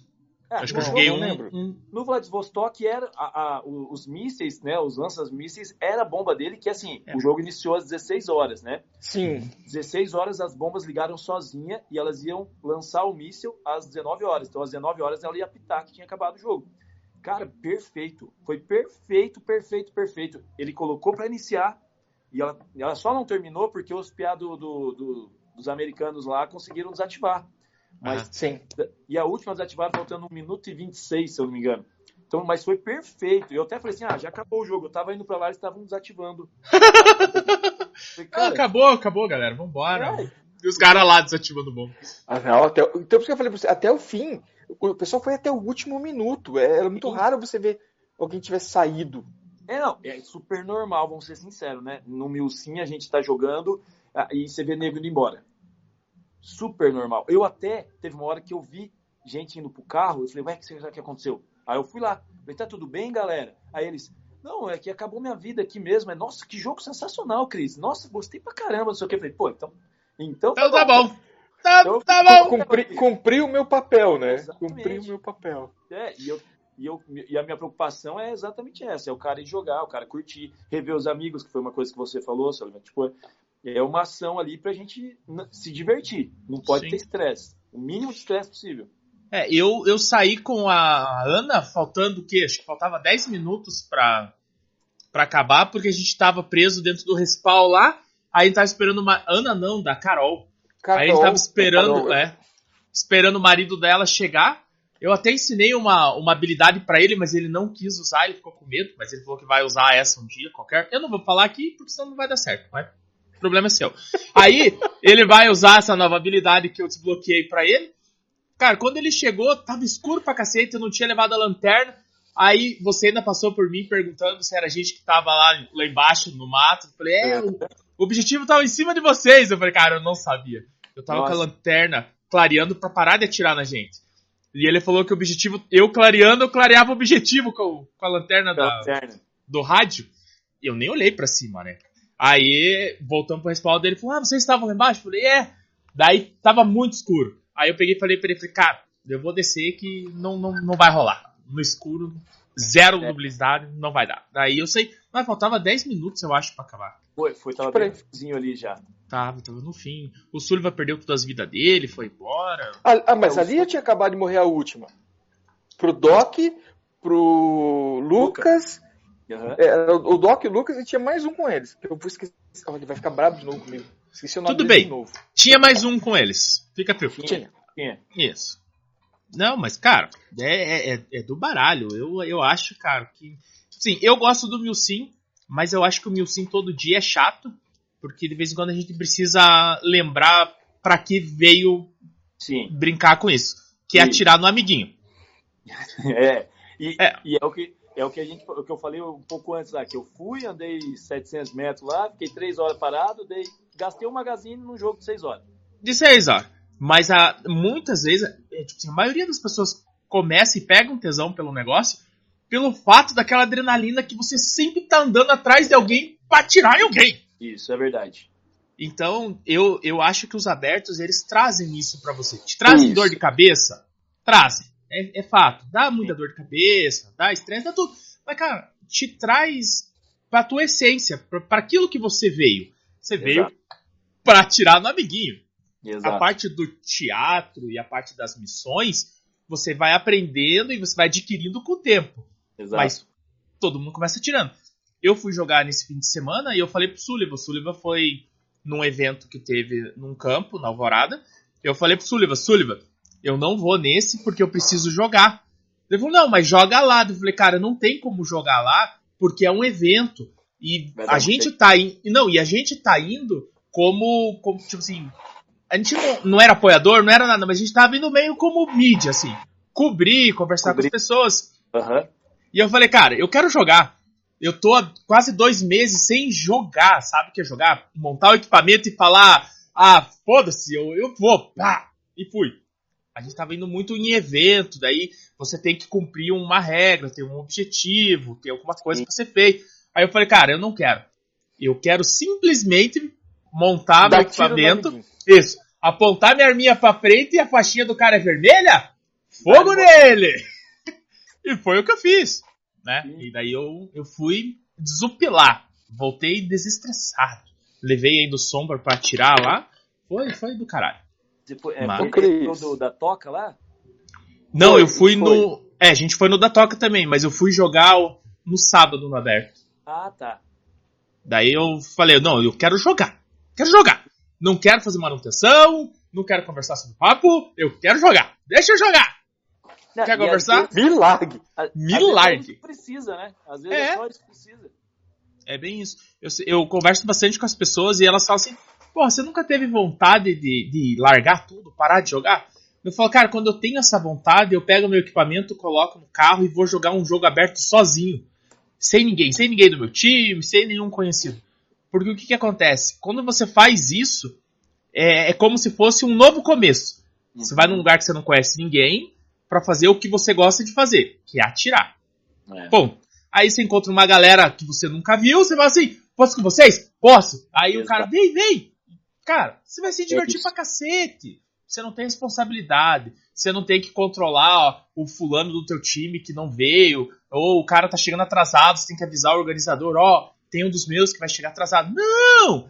É, acho que eu joguei um... Lembro. um... No Vladivostok, era a, a, os mísseis, né? Os lanças-mísseis, era a bomba dele que, assim, é. O jogo iniciou às dezesseis horas, né? Sim. dezesseis horas, as bombas ligaram sozinha e elas iam lançar o míssil às dezenove horas. Então, às dezenove horas, ela ia apitar que tinha acabado o jogo. Cara, perfeito. Foi perfeito, perfeito, perfeito. Ele colocou pra iniciar. E ela, ela só não terminou porque os piá do, do, do, dos americanos lá conseguiram desativar. Mas, ah, sim. E a última desativaram faltando um minuto e vinte e seis, se eu não me engano. Então, mas foi perfeito. Eu até falei assim, ah, já acabou o jogo. Eu tava indo pra lá e eles estavam desativando. Falei, cara, não, acabou, acabou, galera. Vambora. É. E os caras lá desativando o bom. Ah, não, até, então, por isso que eu falei pra você, até o fim, o pessoal foi até o último minuto. Era muito raro você ver alguém tivesse saído. É, não, é super normal, vamos ser sinceros, né? No Milsim a gente tá jogando e você vê nego indo embora. Super normal. Eu até, teve uma hora que eu vi gente indo pro carro, eu falei, ué, o que será que aconteceu? Aí eu fui lá, falei, tá tudo bem, galera? Aí eles, não, é que acabou minha vida aqui mesmo, é, nossa, que jogo sensacional, Cris, nossa, gostei pra caramba, não sei o que. Eu falei, pô, então... Então, então tá bom. Tá, então, tá bom. Cumpri, cumpri o meu papel, né? Exatamente. Cumpri o meu papel. É, e eu... E, eu, e a minha preocupação é exatamente essa, é o cara ir jogar, o cara curtir, rever os amigos, que foi uma coisa que você falou, Sullivan, tipo, é uma ação ali pra gente se divertir, não pode Sim. ter estresse, o mínimo de estresse possível. É, eu, eu saí com a Ana faltando o quê? Acho que faltava dez minutos pra, pra acabar, porque a gente tava preso dentro do respawn lá, aí a gente tava esperando uma... Ana não, da Carol. Carol aí a gente tava esperando, Carol. É, esperando o marido dela chegar. Eu até ensinei uma, uma habilidade pra ele, mas ele não quis usar, ele ficou com medo, mas ele falou que vai usar essa um dia qualquer. Eu não vou falar aqui, porque senão não vai dar certo, mas o problema é seu. Aí, ele vai usar essa nova habilidade que eu desbloqueei pra ele. Cara, quando ele chegou, tava escuro pra cacete, eu não tinha levado a lanterna. Aí, você ainda passou por mim perguntando se era a gente que tava lá, lá embaixo, no mato. Eu falei, é, o objetivo tava em cima de vocês. Eu falei, cara, eu não sabia. Eu tava Nossa. com a lanterna clareando pra parar de atirar na gente. E ele falou que o objetivo... Eu clareando, eu clareava o objetivo com, com a lanterna, da, lanterna do rádio. E eu nem olhei pra cima, né? Aí, voltando pro respaldo dele, ele falou, ah, vocês estavam lá embaixo? Eu falei, é. Daí, tava muito escuro. Aí eu peguei e falei pra ele, falei, cara, eu vou descer que não, não, não vai rolar. No escuro, zero luminosidade, é. não vai dar. Daí eu sei... Mas faltava dez minutos, eu acho, pra acabar. Foi, foi tava bem no ali já. Tava, tava no fim. O Sullivan perdeu todas as vidas dele, foi embora. Ah, mas ali eu tinha acabado de morrer a última. Pro Doc, pro Lucas, Luca. Uhum. é, o Doc, o Lucas, e tinha mais um com eles. Eu vou esquecer. Oh, ele vai ficar bravo de novo comigo. Esqueci o nome Tudo bem. De novo. Tinha mais um com eles. Fica tranquilo. Tinha. Tinha. Isso. Não, mas, cara, é, é, é do baralho. Eu, eu acho, cara, que... Sim, eu gosto do Milsim, mas eu acho que o Milsim todo dia é chato, porque de vez em quando a gente precisa lembrar pra que veio Sim. brincar com isso, que e... é atirar no amiguinho. É, e é, e é o que... É o que, a gente, o que eu falei um pouco antes lá, que eu fui, andei setecentos metros lá, fiquei três horas parado, dei, gastei um magazine num jogo de seis horas. De seis horas. Mas a, muitas vezes, é, tipo assim, a maioria das pessoas começa e pega um tesão pelo negócio pelo fato daquela adrenalina que você sempre tá andando atrás de alguém pra atirar em alguém. Isso, é verdade. Então, eu, eu acho que os abertos, eles trazem isso pra você. Te trazem isso. Dor de cabeça? Trazem. É, é fato, dá muita dor de cabeça, dá estresse, dá tudo. Mas, cara, te traz pra tua essência, pra, pra aquilo que você veio. Você Exato. Veio pra atirar no amiguinho. Exato. A parte do teatro e a parte das missões, você vai aprendendo e você vai adquirindo com o tempo. Exato. Mas todo mundo começa atirando. Eu fui jogar nesse fim de semana e eu falei pro Sullivan. O Sullivan foi num evento que teve num campo, na Alvorada. Eu falei pro Sullivan, Sullivan... eu não vou nesse porque eu preciso jogar. Ele falou, não, mas joga lá. Eu falei, cara, não tem como jogar lá porque é um evento. E mas a gente sei. tá in... Não, e a gente tá indo como, como tipo assim, a gente não, não era apoiador, não era nada, mas a gente tava indo meio como mídia, assim. Cobrir, conversar Cobrir. com as pessoas. Uhum. E eu falei, cara, eu quero jogar. Eu tô há quase dois meses sem jogar, sabe o que é jogar? Montar o equipamento e falar, ah, foda-se, eu, eu vou, pá, e fui. A gente estava indo muito em evento, daí você tem que cumprir uma regra, tem um objetivo, tem algumas coisas para ser feito. Aí eu falei, cara, eu não quero. Eu quero simplesmente montar meu equipamento, isso, apontar minha arminha para frente e a faixinha do cara é vermelha, fogo nele! E foi o que eu fiz, né? Sim. E daí eu, eu fui desupilar, voltei desestressado. Levei aí do Sombra para atirar lá, foi, foi do caralho. Depois, é, mas... foi do, da Toca lá? Não, foi, eu fui no... Foi. É, a gente foi no da Toca também, mas eu fui jogar o, no sábado no aberto. Ah, tá. Daí eu falei, não, eu quero jogar. Quero jogar. Não quero fazer manutenção, não quero conversar sobre papo, eu quero jogar. Deixa eu jogar. Não, quer conversar? Vezes, me largue. A, me às largue. Vezes precisa, né? Às vezes é. Só isso precisa. É bem isso. Eu, eu converso bastante com as pessoas e elas falam assim... Porra, você nunca teve vontade de, de largar tudo, parar de jogar? Eu falo, cara, quando eu tenho essa vontade, eu pego meu equipamento, coloco no carro e vou jogar um jogo aberto sozinho. Sem ninguém, sem ninguém do meu time, sem nenhum conhecido. Porque o que, que acontece? Quando você faz isso, é, é como se fosse um novo começo. Você vai num lugar que você não conhece ninguém pra fazer o que você gosta de fazer, que é atirar. É. Bom, aí você encontra uma galera que você nunca viu, você fala assim, posso com vocês? Posso. Aí Exato. O cara, vem, vem. Cara, você vai se divertir é pra cacete. Você não tem responsabilidade. Você não tem que controlar ó, o fulano do teu time que não veio. Ou o cara tá chegando atrasado, você tem que avisar o organizador. Ó, oh, tem um dos meus que vai chegar atrasado. Não!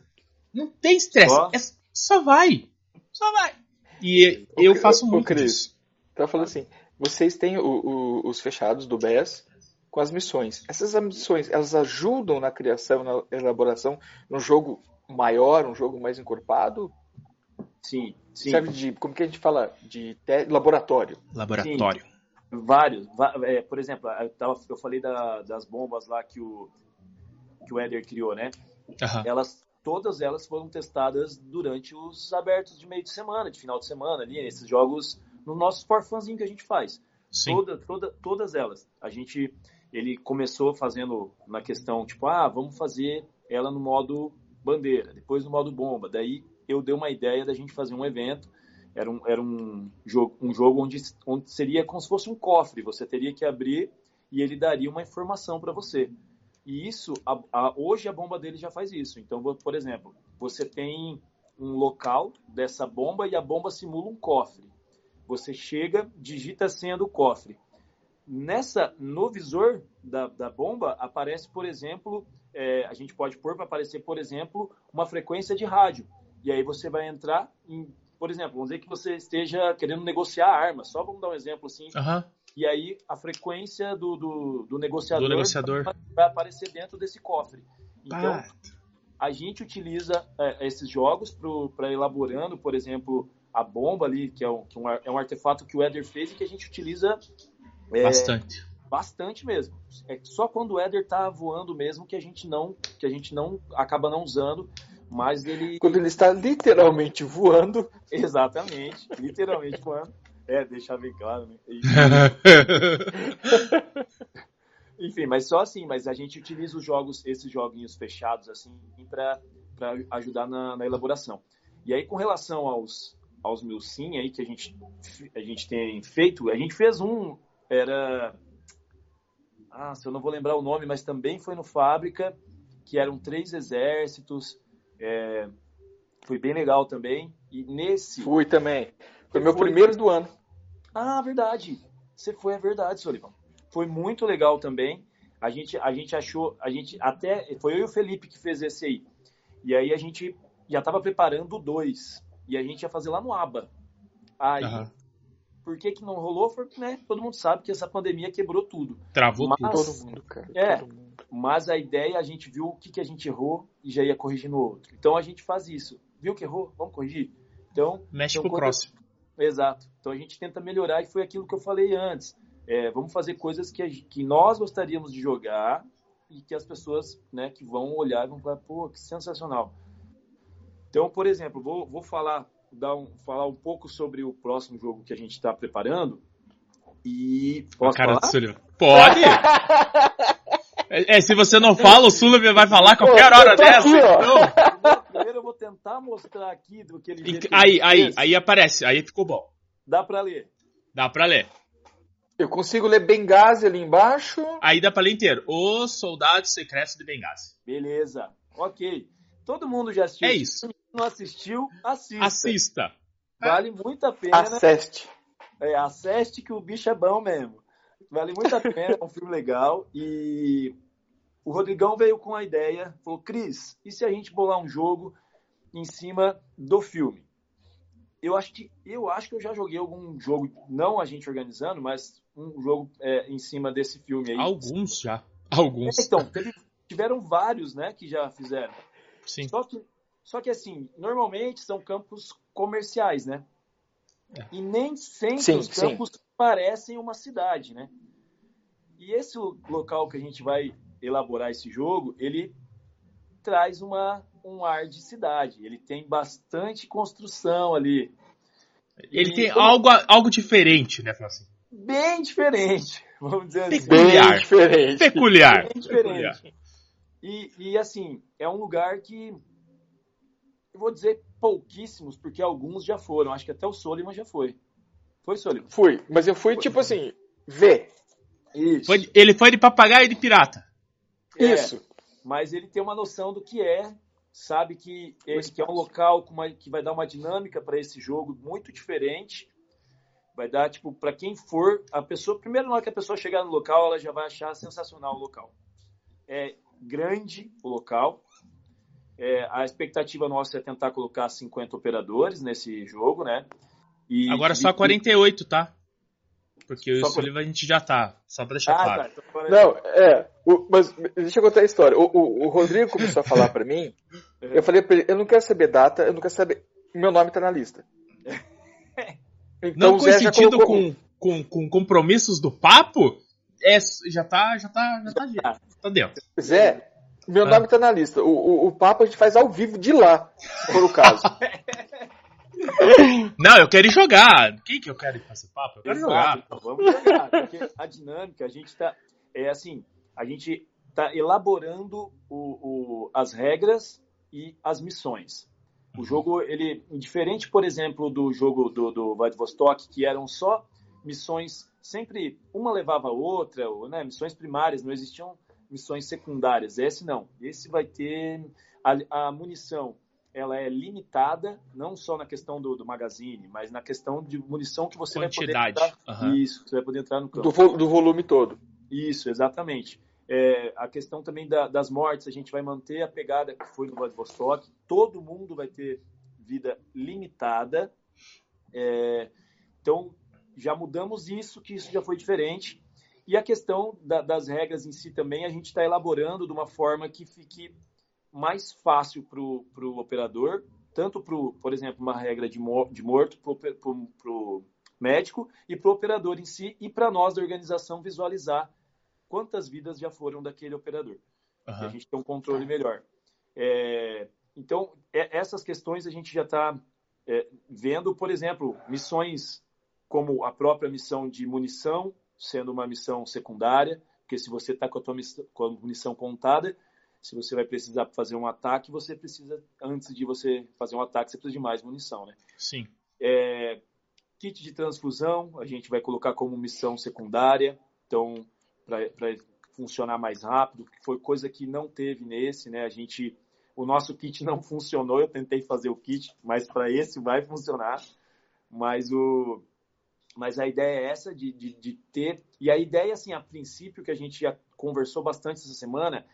Não tem estresse. Oh. É, só vai. Só vai. E eu, eu faço muito Chris, disso. Então eu falo assim, vocês têm o, o, os fechados do B E S com as missões. Essas missões, elas ajudam na criação, na elaboração, no jogo... maior, um jogo mais encorpado? Sim, sim. Serve de, como que a gente fala? De te... laboratório. Laboratório. Sim. Vários. É, por exemplo, eu falei da, das bombas lá que o, que o Éder criou, né? Uhum. Elas, todas elas foram testadas durante os abertos de meio de semana, de final de semana, ali, esses jogos, no nosso forfanzinho que a gente faz. Sim. Toda, toda, todas elas. A gente, ele começou fazendo na questão, tipo, ah, vamos fazer ela no modo... bandeira, depois no modo bomba. Daí eu dei uma ideia da gente fazer um evento, era um, era um jogo, um jogo onde, onde seria como se fosse um cofre, você teria que abrir e ele daria uma informação para você. E isso, a, a, hoje a bomba dele já faz isso. Então, por exemplo, você tem um local dessa bomba e a bomba simula um cofre. Você chega, digita a senha do cofre. Nessa, no visor da, da bomba aparece, por exemplo... É, a gente pode pôr para aparecer, por exemplo, uma frequência de rádio. E aí você vai entrar em, por exemplo, vamos dizer que você esteja querendo negociar a arma. Só vamos dar um exemplo assim, uhum. E aí a frequência do, do, do negociador, do negociador. Vai, vai aparecer dentro desse cofre. Então, ah. a gente utiliza é, esses jogos para elaborando, por exemplo, a bomba ali, que é um, que um, é um artefato que o Éder fez e que a gente utiliza... É, bastante. Bastante mesmo. É só quando o Éder tá voando mesmo que a gente não, que a gente não acaba não usando, mas ele... Quando ele está literalmente voando. Exatamente, literalmente voando. É, deixar bem claro, né? Enfim, mas só assim, mas a gente utiliza os jogos, esses joguinhos fechados assim, para ajudar na, na elaboração. E aí, com relação aos, aos Milsim aí que a gente, a gente tem feito, a gente fez um, era... Ah, se eu não vou lembrar o nome, mas também foi no Fábrica, que eram três exércitos, é, foi bem legal também, e nesse... Fui também, foi meu foi... primeiro do ano. Ah, verdade, você foi, é verdade, Sullivan. Foi muito legal também, a gente, a gente achou, a gente até, foi eu e o Felipe que fez esse aí, e aí a gente já estava preparando dois, e a gente ia fazer lá no ABA, aí... Uhum. Por que, que não rolou? Foi, né? Todo mundo sabe que essa pandemia quebrou tudo. Travou mas, tudo. Todo mundo, cara. É, todo mundo. Mas a ideia, a gente viu o que, que a gente errou e já ia corrigindo o outro. Então a gente faz isso. Viu que errou? Vamos corrigir? Então, mexe então, pro quando... próximo. Exato. Então a gente tenta melhorar e foi aquilo que eu falei antes. É, vamos fazer coisas que, a... que nós gostaríamos de jogar e que as pessoas, né, que vão olhar e vão falar, pô, que sensacional. Então, por exemplo, vou, vou falar... Dar um, falar um pouco sobre o próximo jogo que a gente está preparando. E. Posso cara falar? Do Sullivan. Pode! é, é, se você não fala, o Sullivan vai falar qualquer pô, hora dessa. Aqui, então. Primeiro, primeiro eu vou tentar mostrar aqui do que ele e, Aí, que aí, fez. Aí aparece, aí ficou bom. Dá pra ler. Dá pra ler. Eu consigo ler Benghazi ali embaixo. Aí dá pra ler inteiro. Os Soldados Secretos de Benghazi. Beleza. Ok. Todo mundo já assistiu. É isso. Não assistiu, assista. Assista. Vale muito a pena. Aceste. É, aceste que o bicho é bom mesmo. Vale muito a pena, é um filme legal. E o Rodrigão veio com a ideia, falou, Cris, e se a gente bolar um jogo em cima do filme? Eu acho que eu, acho que eu já joguei algum jogo, não a gente organizando, mas um jogo é, em cima desse filme aí. Alguns já. Alguns. É, então, teve, tiveram vários, né, que já fizeram. Sim. Só que Só que, assim, normalmente são campos comerciais, né? É. E nem sempre sim, os campos sim. parecem uma cidade, né? E esse local que a gente vai elaborar esse jogo, ele traz uma, um ar de cidade. Ele tem bastante construção ali. Ele e, tem como... algo, algo diferente, né, Francisco? Bem diferente, vamos dizer Peculiar. assim. Bem diferente. Peculiar. Bem diferente. Peculiar. E, e, assim, é um lugar que... Eu vou dizer pouquíssimos, porque alguns já foram. Acho que até o Sullivan já foi. Foi, Sullivan? Fui, mas eu fui, foi. tipo assim, ver. Isso. Foi, ele foi de papagaio e de pirata. É, isso. Mas ele tem uma noção do que é, sabe que, ele, que é um local com uma, que vai dar uma dinâmica para esse jogo muito diferente. Vai dar, tipo, para quem for, a pessoa, primeiro na hora que a pessoa chegar no local, ela já vai achar sensacional o local. É grande o local. É, a expectativa nossa é tentar colocar cinquenta operadores nesse jogo, né? E, agora só quarenta e oito, tá? Porque o Sullivan a gente já tá, só pra deixar ah, claro. Tá, então quarenta... Não, é, o, mas deixa eu contar a história. O, o, o Rodrigo começou a falar pra mim, eu falei pra ele, eu não quero saber data, eu não quero saber, meu nome tá na lista. Então, não coincidindo colocou... com, com, com compromissos do papo, é, já tá, já tá, já tá, já tá dentro. Zé... Meu ah. nome tá na lista. O, o, o papo a gente faz ao vivo de lá, se for o caso. Não, eu quero ir jogar. Quem que eu quero ir fazer papo? Eu quero Exato, jogar. Então, vamos jogar. Porque a dinâmica, a gente tá... É assim, a gente tá elaborando o, o, as regras e as missões. O uhum. jogo, ele... Diferente, por exemplo, do jogo do, do Vladivostok, que eram só missões... Sempre uma levava a outra, ou, né, missões primárias, não existiam... missões secundárias. Esse não. Esse vai ter... A, a munição, ela é limitada, não só na questão do, do magazine, mas na questão de munição que você Quantidade. vai poder entrar... Uhum. Isso, você vai poder entrar no campo. Do, do volume todo. Isso, exatamente. É, a questão também da, das mortes, a gente vai manter a pegada que foi no Vladivostok. Todo mundo vai ter vida limitada. É, então, já mudamos isso, que isso já foi diferente. E a questão da, das regras em si também, a gente está elaborando de uma forma que fique mais fácil para o operador, tanto para, por exemplo, uma regra de, mo, de morto para o médico e para o operador em si, e para nós da organização visualizar quantas vidas já foram daquele operador. Uhum. A gente tem um controle melhor. É, então, é, essas questões a gente já está é, vendo, por exemplo, missões como a própria missão de munição, sendo uma missão secundária, porque se você está com a tua missão, com a munição contada, se você vai precisar fazer um ataque, você precisa, antes de você fazer um ataque, você precisa de mais munição, né? Sim. É, kit de transfusão, a gente vai colocar como missão secundária, então, para funcionar mais rápido, que foi coisa que não teve nesse, né? A gente, o nosso kit não funcionou, eu tentei fazer o kit, mas para esse vai funcionar, mas o... Mas a ideia é essa de, de, de ter... E a ideia, assim, a princípio, que a gente já conversou bastante essa semana,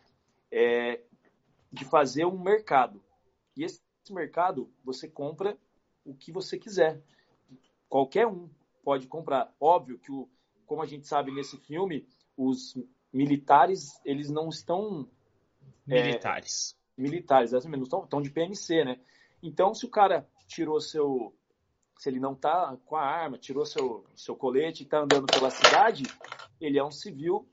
é de fazer um mercado. E esse mercado, você compra o que você quiser. Qualquer um pode comprar. Óbvio que, o, como a gente sabe nesse filme, os militares, eles não estão... Militares. É, militares, assim mesmo. Estão, estão de P M C, né? Então, se o cara tirou seu... Se ele não está com a arma, tirou seu, seu colete e está andando pela cidade, ele é um civil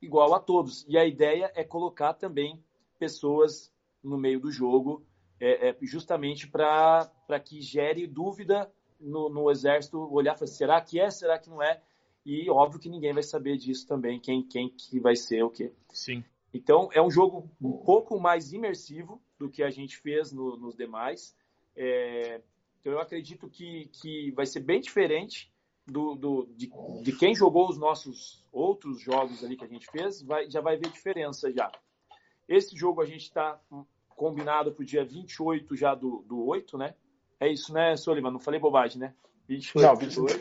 igual a todos. E a ideia é colocar também pessoas no meio do jogo, é, é, justamente para que gere dúvida no, no exército, olhar e falar, será que é, será que não é? E óbvio que ninguém vai saber disso também, quem, quem que vai ser o quê. Sim. Então, é um jogo um pouco mais imersivo do que a gente fez no, nos demais. É... Então, eu acredito que, que vai ser bem diferente do, do, de, de quem jogou os nossos outros jogos ali que a gente fez, vai, já vai ver diferença já. Esse jogo a gente está combinado para o dia vinte e oito já do, do oito, né? É isso, né, Sullivan? Não falei bobagem, né? vinte e oito, não, vinte e oito.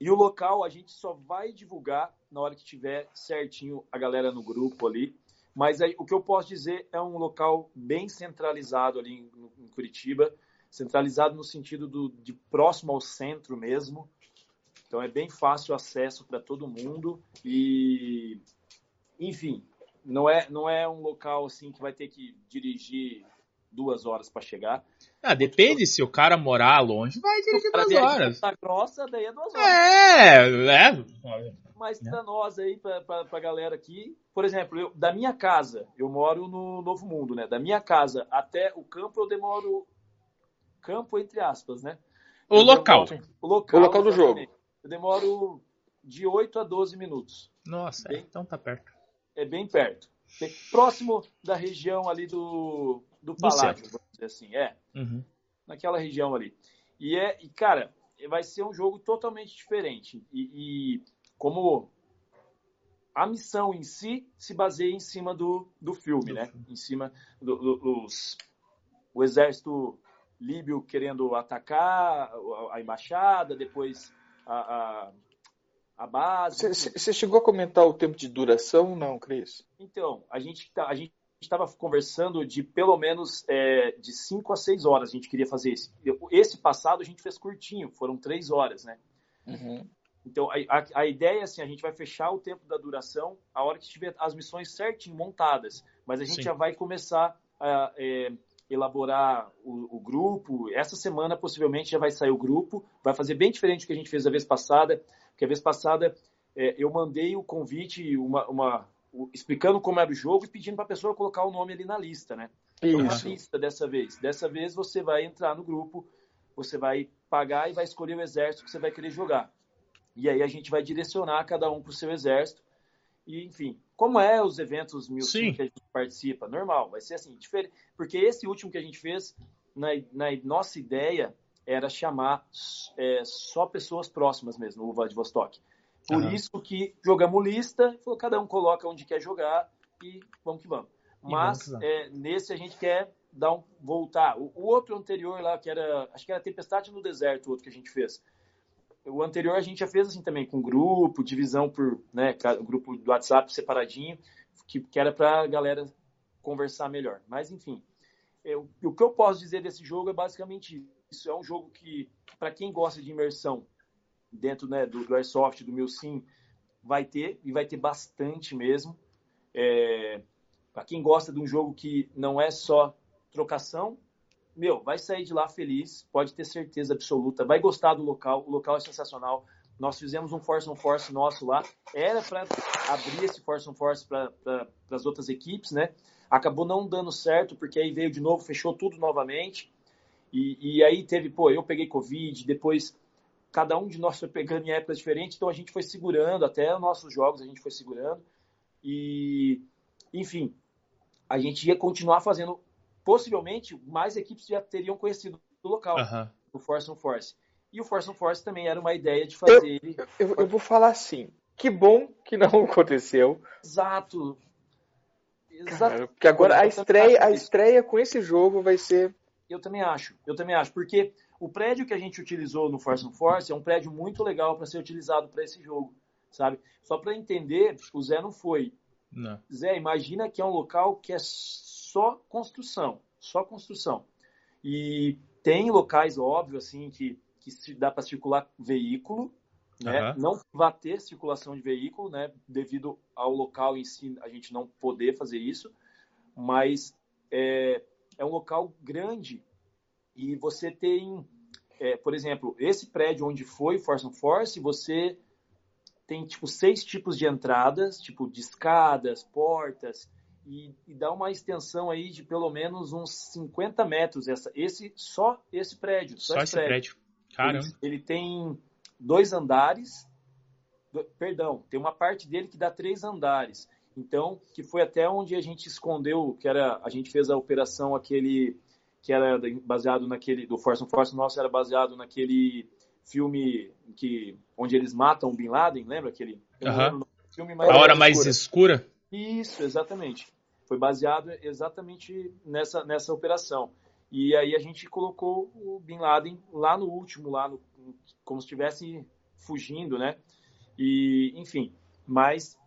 E o local a gente só vai divulgar na hora que tiver certinho a galera no grupo ali. Mas aí, o que eu posso dizer é um local bem centralizado ali em, em Curitiba, centralizado no sentido do, de próximo ao centro mesmo. Então é bem fácil o acesso para todo mundo e, enfim, não é, não é um local assim que vai ter que dirigir duas horas para chegar. Ah, depende, se o cara morar longe, vai dirigir duas horas. Tá grossa, daí é duas horas. É, é. Mas pra é. nós aí, pra, pra, pra galera aqui, por exemplo, eu, da minha casa, eu moro no Novo Mundo, né? Da minha casa até o campo eu demoro, campo entre aspas, né? O local. Demoro, o local. O local do jogo. Eu demoro de oito a doze minutos. Nossa, bem, é, então tá perto. É bem perto. Bem, próximo da região ali do... do Palácio, vamos dizer assim, é. Uhum. Naquela região ali. E, é, e, cara, vai ser um jogo totalmente diferente. E, e como a missão em si se baseia em cima do, do filme, do né? Filme. Em cima do, do, dos... O exército líbio querendo atacar a embaixada, depois a, a, a base... Você chegou a comentar o tempo de duração, não, Cris? Então, a gente... Tá, a gente A gente estava conversando de pelo menos é, de cinco a seis horas a gente queria fazer esse. Esse passado a gente fez curtinho, foram três horas, né? Uhum. Então, a, a, a ideia é assim, a gente vai fechar o tempo da duração a hora que tiver as missões certinho montadas, mas a gente Sim. já vai começar a é, elaborar o, o grupo. Essa semana, possivelmente, já vai sair o grupo, vai fazer bem diferente do que a gente fez a vez passada, porque a vez passada é, eu mandei o convite, uma... uma explicando como era o jogo e pedindo para a pessoa colocar o nome ali na lista, né? Isso. Então, na lista dessa vez. Dessa vez você vai entrar no grupo, você vai pagar e vai escolher o exército que você vai querer jogar. E aí a gente vai direcionar cada um para o seu exército. E, enfim, como é os eventos Milsim que a gente participa? Normal, vai ser assim, diferente. Porque esse último que a gente fez, na, na nossa ideia era chamar é, só pessoas próximas mesmo, o Vladivostok. Por uhum. isso que jogamos lista, cada um coloca onde quer jogar e vamos que vamos. Mas vamos que vamos. É, nesse a gente quer dar um, voltar. O, o outro anterior lá, que era, acho que era Tempestade no Deserto, o outro que a gente fez. O anterior a gente já fez assim também, com grupo, divisão por, né, grupo do WhatsApp separadinho, que, que era pra galera conversar melhor. Mas enfim, eu, o que eu posso dizer desse jogo é basicamente isso é um jogo que, para quem gosta de imersão dentro, né, do, do Airsoft, do Milsim, vai ter, e vai ter bastante mesmo. É, para quem gosta de um jogo que não é só trocação, meu, vai sair de lá feliz, pode ter certeza absoluta, vai gostar do local, o local é sensacional. Nós fizemos um Force on Force nosso lá, era para abrir esse Force on Force para pra, as outras equipes, né? Acabou não dando certo, porque aí veio de novo, fechou tudo novamente, e, e aí teve, pô, eu peguei Covid, depois cada um de nós foi pegando em épocas diferentes, então a gente foi segurando, até os nossos jogos a gente foi segurando, e, enfim, a gente ia continuar fazendo, possivelmente mais equipes já teriam conhecido o local, uhum. do Force on Force. E o Force on Force também era uma ideia de fazer... Eu, eu, eu vou falar assim, que bom que não aconteceu. Exato. Exato. Cara, porque agora a estreia, a estreia com esse jogo vai ser... Eu também acho, eu também acho, porque o prédio que a gente utilizou no Force on Force é um prédio muito legal para ser utilizado para esse jogo, sabe? Só para entender, o Zé não foi. Não. Zé, imagina que é um local que é só construção, só construção. E tem locais, óbvio, assim, que... que dá para circular veículo, né? Uhum. Não vai ter circulação de veículo, né? Devido ao local em si, a gente não poder fazer isso, mas é, é um local grande e você tem, é, por exemplo, esse prédio onde foi Force on Force, você tem tipo seis tipos de entradas, tipo de escadas, portas, e, e dá uma extensão aí de pelo menos uns cinquenta metros, essa, esse, só esse prédio. Só, só esse prédio. prédio. Caramba. Ele, ele tem dois andares, do, perdão, tem uma parte dele que dá três andares. Então, que foi até onde a gente escondeu, que era, a gente fez a operação aquele, que era baseado naquele, do Force on Force nosso, era baseado naquele filme que, onde eles matam o Bin Laden, lembra aquele? Uhum. Filme mais a Hora Mais Escura? Isso, exatamente. Foi baseado exatamente nessa, nessa operação. E aí a gente colocou o Bin Laden lá no último, lá no, como se estivesse fugindo, né? E, enfim, mas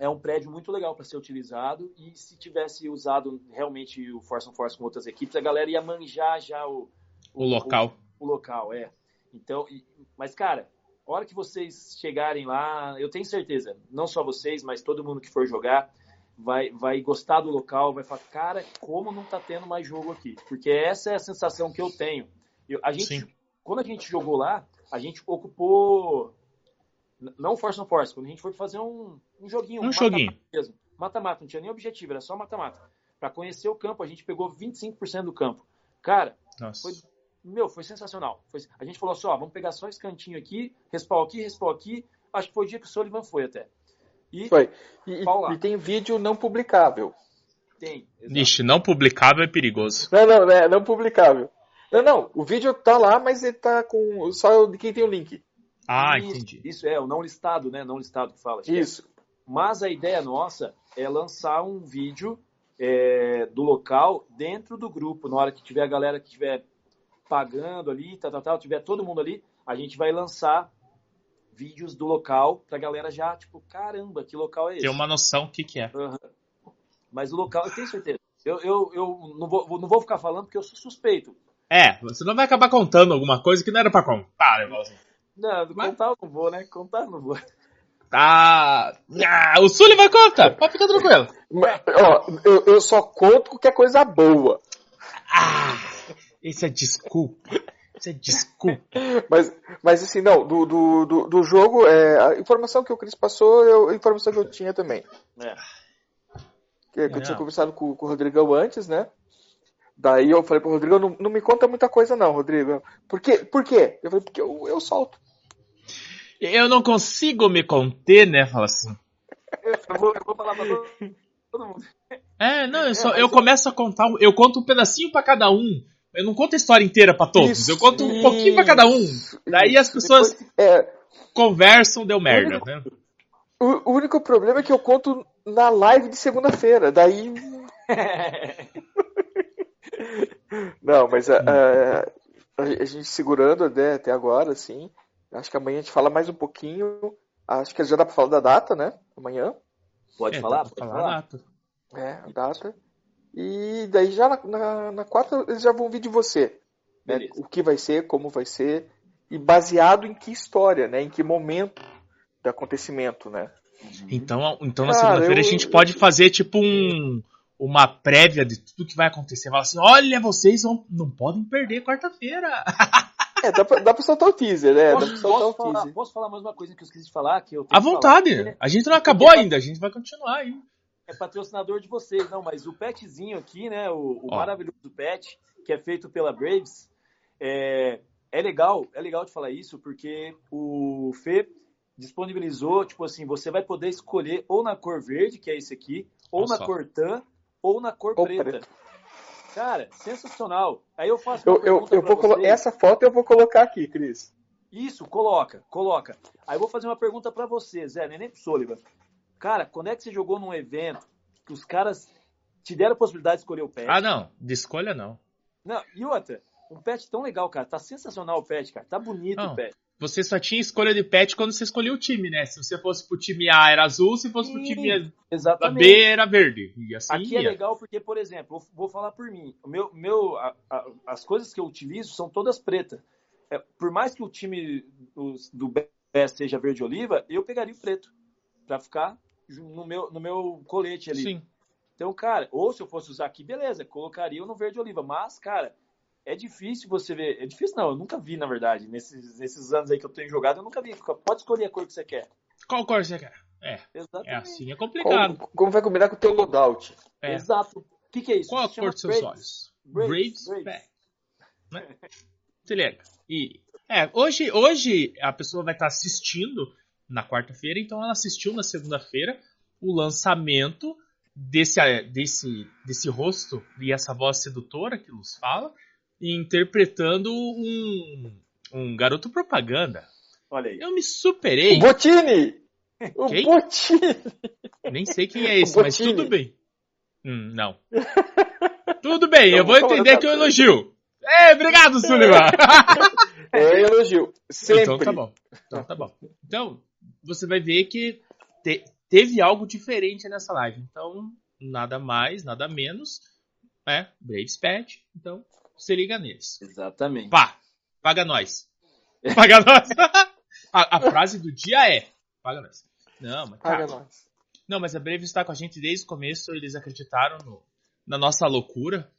é um prédio muito legal para ser utilizado e se tivesse usado realmente o Force on Force com outras equipes, a galera ia manjar já o... O, o local. O, o local, é. Então, e, mas, cara, a hora que vocês chegarem lá, eu tenho certeza, não só vocês, mas todo mundo que for jogar... Vai, vai gostar do local, vai falar, cara, como não tá tendo mais jogo aqui? Porque essa é a sensação que eu tenho. Eu, a gente, Sim. Quando a gente jogou lá, a gente ocupou, não Force on Force, quando a gente foi fazer um, um joguinho, um mata-mata joguinho. Mesmo. Mata-mata, não tinha nem objetivo, era só mata-mata. Pra conhecer o campo, a gente pegou vinte e cinco por cento do campo. Cara, foi, meu, foi sensacional. Foi, a gente falou assim, ó, vamos pegar só esse cantinho aqui, respawn aqui, respawn aqui. Acho que foi o dia que o Sullivan foi até. E, Foi. E, e tem vídeo não publicável. Tem. Exatamente. Ixi, não publicável é perigoso. Não, não, é não publicável. Não, não, o vídeo tá lá, mas ele tá com... Só de quem tem o link. Ah, isso, entendi. Isso é, o não listado, né? Não listado que fala. Isso. Que é. Mas a ideia nossa é lançar um vídeo é, do local dentro do grupo. Na hora que tiver a galera que estiver pagando ali, tal, tal, tal, tiver todo mundo ali, a gente vai lançar... vídeos do local, pra galera já, tipo, caramba, que local é esse? Tem uma noção do que que é. Uhum. Mas o local, eu tenho certeza. Eu, eu, eu não, vou, não vou ficar falando porque eu sou suspeito. É, você não vai acabar contando alguma coisa que não era pra contar, irmãozinho. Não, mas... contar eu não vou, né? Contar eu não vou. Tá. Ah, o Sully vai contar, pode ficar tranquilo. Mas, ó, eu, eu só conto qualquer coisa boa. Ah, isso é desculpa. Isso é desculpa. Mas, mas assim, não, do, do, do, do jogo, é, a informação que o Chris passou é a informação que eu tinha também. É. Que, que eu tinha conversado com, com o Rodrigão antes, né? Daí eu falei pro Rodrigão, não, não me conta muita coisa não, Rodrigo. Por quê? Por quê? Eu falei, porque eu, eu solto. Eu não consigo me conter, né? Fala assim. Eu vou, eu vou falar pra todo mundo. É, não, eu, só, é, eu começo a contar, eu conto um pedacinho pra cada um. Eu não conto a história inteira pra todos, isso, eu conto um pouquinho pra cada um. Daí isso, as pessoas depois, é, conversam, deu merda. O único, né? o, o único problema é que eu conto na live de segunda-feira, daí... Não, mas a, a, a gente segurando né, até agora, assim, acho que amanhã a gente fala mais um pouquinho, acho que já dá pra falar da data, né? Amanhã. Pode é, falar, pode falar. falar. Data. É, a data... E daí já na, na, na quarta eles já vão vir de você. né, o que vai ser, como vai ser, e baseado em que história, né, em que momento do acontecimento, né? Então, então na segunda-feira a gente eu... pode fazer tipo um, uma prévia de tudo que vai acontecer. Fala assim, olha, vocês vão, não podem perder quarta-feira. É, dá pra, dá pra soltar o teaser, né? Posso, dá pra soltar posso, o falar, teaser. Posso falar mais uma coisa que eu esqueci de falar? Que eu tenho à vontade, falar, né? A gente não acabou é ainda, a gente vai continuar aí. É patrocinador de vocês, não, mas o petzinho aqui, né? O, o maravilhoso pet, que é feito pela Braves, é, é legal, é legal de falar isso, porque o Fê disponibilizou, tipo assim, você vai poder escolher ou na cor verde, que é esse aqui, ou Olha na só. cor tan, ou na cor preta. preta. Cara, sensacional. Aí eu faço uma eu, pergunta eu, eu vou colo- Essa foto eu vou colocar aqui, Cris. Isso, coloca, coloca. Aí eu vou fazer uma pergunta pra você, Zé, nem pro Sullivan. Cara, quando é que você jogou num evento que os caras te deram a possibilidade de escolher o pet? Ah, não. De escolha, não. Não, e outra, um pet tão legal, cara. Tá sensacional o pet, cara. Tá bonito não. o pet. Você só tinha escolha de pet quando você escolhia o time, né? Se você fosse pro time A, era azul. Se fosse Sim, pro time B, era verde. E assim Aqui ia. é legal porque, por exemplo, vou falar por mim. O meu, meu, a, a, as coisas que eu utilizo são todas pretas. É, por mais que o time do, do B E S seja verde-oliva, eu pegaria o preto pra ficar no meu, no meu colete ali. Sim. Então, cara, ou se eu fosse usar aqui, beleza, colocaria no verde-oliva. Mas, cara... É difícil você ver... É difícil não, eu nunca vi, na verdade. Nesses, nesses anos aí que eu tenho jogado, eu nunca vi. Pode escolher a cor que você quer. Qual cor você quer? É, Exatamente. é assim, é complicado. Qual, como vai combinar com o teu loadout? É. Exato. O que, que é isso? Qual a cor dos seus olhos? Braves, Braves. Braves. Né? Se liga. E, é, hoje, hoje a pessoa vai estar assistindo na quarta-feira, então ela assistiu na segunda-feira o lançamento desse, desse, desse rosto e essa voz sedutora que nos fala, interpretando um, um garoto propaganda. Olha aí. Eu me superei. O Bottini! O Bottini! Nem sei quem é esse, mas tudo bem. Hum, não. Tudo bem, eu, eu vou entender da... que eu elogio. É, obrigado, Sullivan! É, eu elogio. Sempre. Então tá bom. Então tá bom. Então, você vai ver que te, teve algo diferente nessa live. Então, nada mais, nada menos. É, Braves Pet. Então... Você liga neles. Exatamente. Pá, paga nós. Paga nós. A, a frase do dia é: paga nós. Não, mas paga cara, nós. Não, mas a Braves está com a gente desde o começo. Eles acreditaram no, na nossa loucura.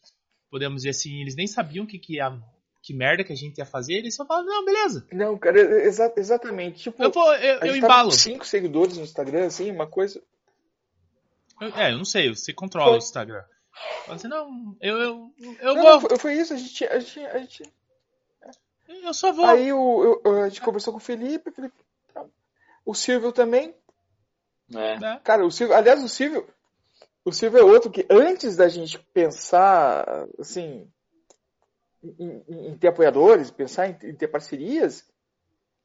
Podemos dizer assim, eles nem sabiam que, que, a, que merda que a gente ia fazer. Eles só falaram, não, beleza. Não, cara, exa- exatamente. Tipo, eu, vou, eu, eu embalo. cinco seguidores no Instagram, assim, uma coisa. Eu, é, eu não sei, você controla Foi. o Instagram. Assim, não, eu, eu, eu não, vou. Não, foi, foi isso, a gente, a gente, a gente. Eu só vou. Aí eu, eu, a gente conversou com o Felipe, Felipe, o Silvio também. É. Cara, o Silvio, aliás, o Silvio, o Silvio é outro que antes da gente pensar, assim, em, em, em ter apoiadores, pensar em, em ter parcerias,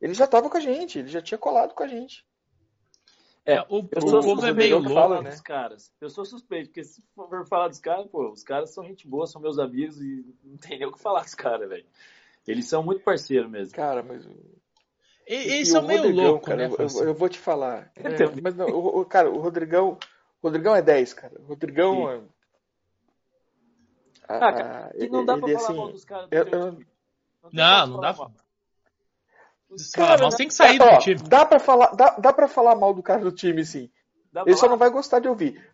ele já estava com a gente, ele já tinha colado com a gente. É, o povo é meio louco, né? Caras. Eu sou suspeito, porque se for falar dos caras, pô, os caras são gente boa, são meus amigos e não tem nem o que falar dos caras, velho. Eles são muito parceiros mesmo. Cara, mas... E, eles são meio loucos, cara, né? Eu, eu vou te falar. É, mas não, o, cara, o Rodrigão... O Rodrigão é dez, cara. O Rodrigão... É... Ah, ah, cara, e não dá pra falar assim, mal dos caras. Do eu, eu... Não, não dá pra... Cara, tem que sair ó, do time. Dá pra, falar, dá, dá pra falar mal do cara do time, sim. Dá Ele só lá. não vai gostar de ouvir.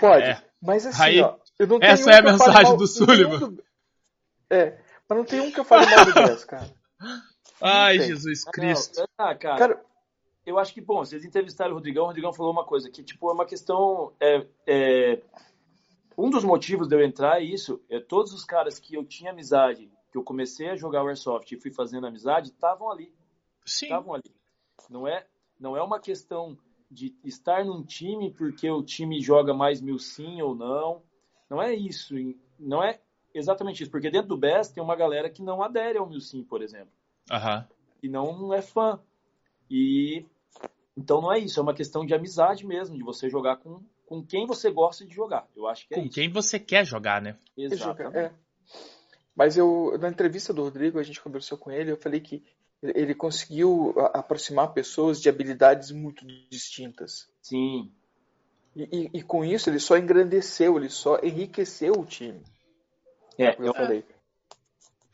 Pode. É. Mas assim, Aí, ó. Eu não tenho essa um é a mensagem mal, do Sullivan. Do... É. Mas não tem um que eu fale mal do Deus, cara. Ai, Jesus Cristo. Não, não, cara, cara, eu acho que, bom, vocês entrevistaram o Rodrigão. O Rodrigão falou uma coisa que, tipo, é uma questão... É, é... Um dos motivos de eu entrar é isso. É todos os caras que eu tinha amizade, que eu comecei a jogar o Airsoft e fui fazendo amizade, estavam ali. Sim. Estavam ali. Não é, não é uma questão de estar num time porque o time joga mais Milsim ou não. Não é isso. Não é exatamente isso. Porque dentro do B E S tem uma galera que não adere ao Milsim, por exemplo. Uhum. E não é fã. E, então não é isso. É uma questão de amizade mesmo, de você jogar com, com quem você gosta de jogar. Eu acho que é com isso. Com quem você quer jogar, né? Exatamente. É. Mas eu, na entrevista do Rodrigo, a gente conversou com ele, eu falei que ele conseguiu aproximar pessoas de habilidades muito distintas. Sim. E, e, e com isso ele só engrandeceu, ele só enriqueceu o time. É, como eu é. falei.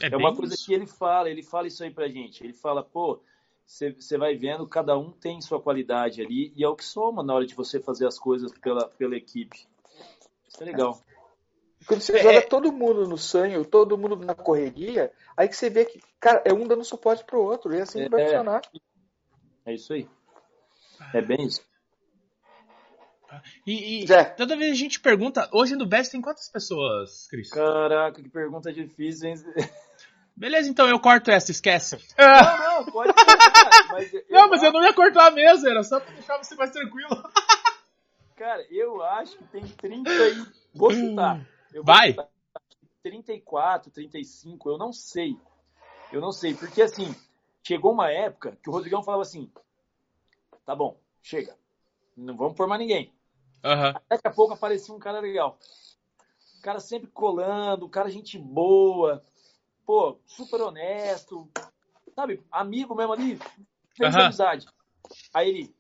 É, é uma coisa isso. que ele fala, ele fala isso aí pra gente. Ele fala, pô, você vai vendo, cada um tem sua qualidade ali e é o que soma na hora de você fazer as coisas pela, pela equipe. Isso é legal. Quando você é... joga todo mundo no sangue, todo mundo na correria, aí que você vê que, cara, é um dando suporte pro outro e assim é... vai funcionar. É isso aí. É bem isso. E, e toda vez a gente pergunta, hoje no B E S tem quantas pessoas, Cris? Caraca, que pergunta difícil, hein? Beleza, então eu corto essa, esquece. Não, não, pode cortar. Mas eu, não, mas eu não ia cortar a mesa, era só pra deixar você mais tranquilo. Cara, eu acho que tem trinta aí. Vou chutar. Eu vou Vai. Chutar. trinta e quatro, trinta e cinco, eu não sei. Eu não sei, porque assim, chegou uma época que o Rodrigão falava assim, tá bom, chega, não vamos formar ninguém. Uhum. Daqui a pouco aparecia um cara legal. O cara sempre colando, o cara gente boa, pô, super honesto, sabe? Amigo mesmo ali, fez uhum. amizade. Aí ele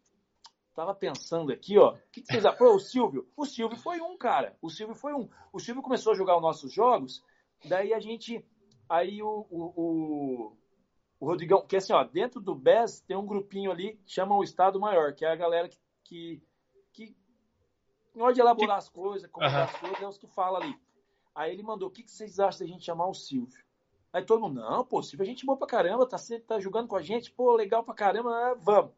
tava pensando aqui, ó, o que, que vocês acham? Pô, o Silvio, o Silvio foi um, cara. O Silvio foi um. O Silvio começou a jogar os nossos jogos, daí a gente, aí o, o, o, o Rodrigão, que assim, ó, dentro do B E S tem um grupinho ali que chama o Estado Maior, que é a galera que, que, que na hora de elaborar as coisas, comentar uhum. as coisas, é os que falam ali. Aí ele mandou, o que, que vocês acham da gente chamar o Silvio? Aí todo mundo, não, pô, Silvio, a gente é boa pra caramba, tá, tá jogando com a gente, pô, legal pra caramba, vamos.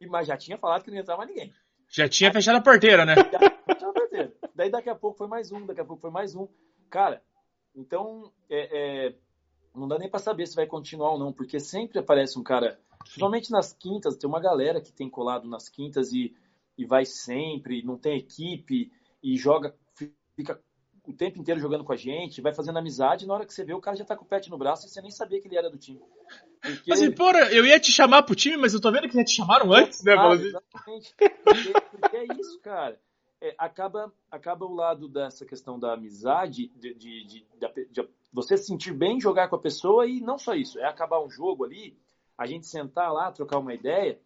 E, mas já tinha falado que não ia entrar mais ninguém. Já tinha aí, fechado a porteira, né? Já tinha fechado a porteira. Daí daqui a pouco foi mais um, daqui a pouco foi mais um. Cara, então, é, é, não dá nem pra saber se vai continuar ou não, porque sempre aparece um cara, principalmente nas quintas, tem uma galera que tem colado nas quintas e, e vai sempre, não tem equipe, e joga, fica o tempo inteiro jogando com a gente, vai fazendo amizade, e na hora que você vê, o cara já tá com o pet no braço e você nem sabia que ele era do time. Porque... Mas, porra, eu ia te chamar pro time, mas eu tô vendo que já te chamaram antes, né, ah, exatamente. Porque, porque é isso, cara. É, acaba, acaba o lado dessa questão da amizade, de, de, de, de, de você se sentir bem, jogar com a pessoa, e não só isso, é acabar um jogo ali, a gente sentar lá, trocar uma ideia,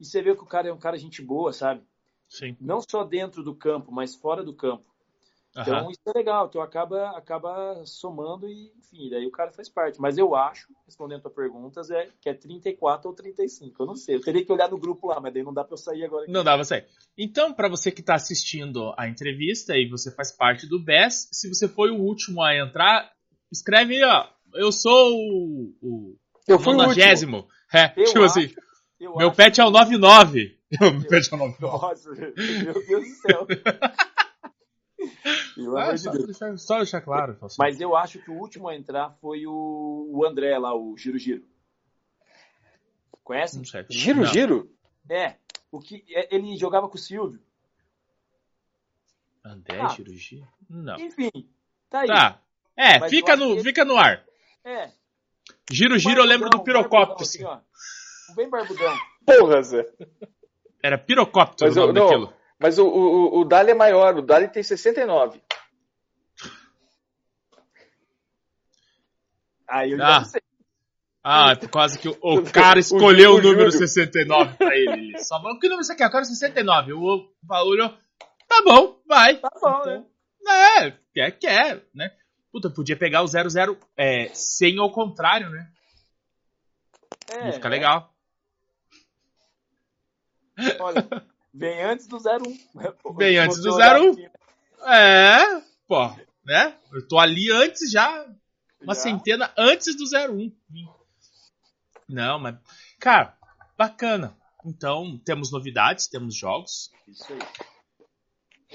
e você vê que o cara é um cara gente boa, sabe? Sim. Não só dentro do campo, mas fora do campo. Então, uhum. isso é legal, então acaba, acaba somando e, enfim, daí o cara faz parte. Mas eu acho, respondendo a tua pergunta, Zé, que é trinta e quatro ou trinta e cinco, eu não sei. Eu teria que olhar no grupo lá, mas daí não dá pra eu sair agora. Aqui. Não dá pra sair. Então, pra você que tá assistindo a entrevista e você faz parte do B E S, se você foi o último a entrar, escreve aí, ó, eu sou o, o eu fui nonagésimo. O último. É, eu tipo acho, assim, eu meu acho. Pet é o noventa e nove. Eu, meu pet é o noventa e nove. Nossa, meu Deus do céu. Eu ah, só, deixar, só deixar claro. Assim. Mas eu acho que o último a entrar foi o, o André lá, o Giro Giro. Conhece? Giro Não. Giro? É. O que, ele jogava com o Silvio. André ah. Giro Giro? Não. Enfim, tá aí. Tá. É, mas fica no, ele... fica no ar. É. Giro Giro, barbudão, eu lembro do Pirocóptero. Assim, ó. Bem barbudão. Porra, Zé. Era Pirocóptero o nome daquilo. Mas o, o, o Dali é maior, o Dali tem sessenta e nove. Aí eu já ah. não sei. Ah, é quase que o, o cara escolheu o, o, o número Júlio. sessenta e nove pra ele. Só falou, que número você quer? Eu quero sessenta e nove. O Valúrio, tá bom, vai. Tá bom, né? É, quer, quer, né? Puta, podia pegar o zero zero é, sem ao contrário, né? É. Ia ficar legal. Olha... Bem antes do zero um. Bem antes do zero um. Aqui, né? É, pô, né? Eu tô ali antes já. Uma já. Centena antes do zero um. Não, mas. Cara, bacana. Então, temos novidades, temos jogos. Isso aí.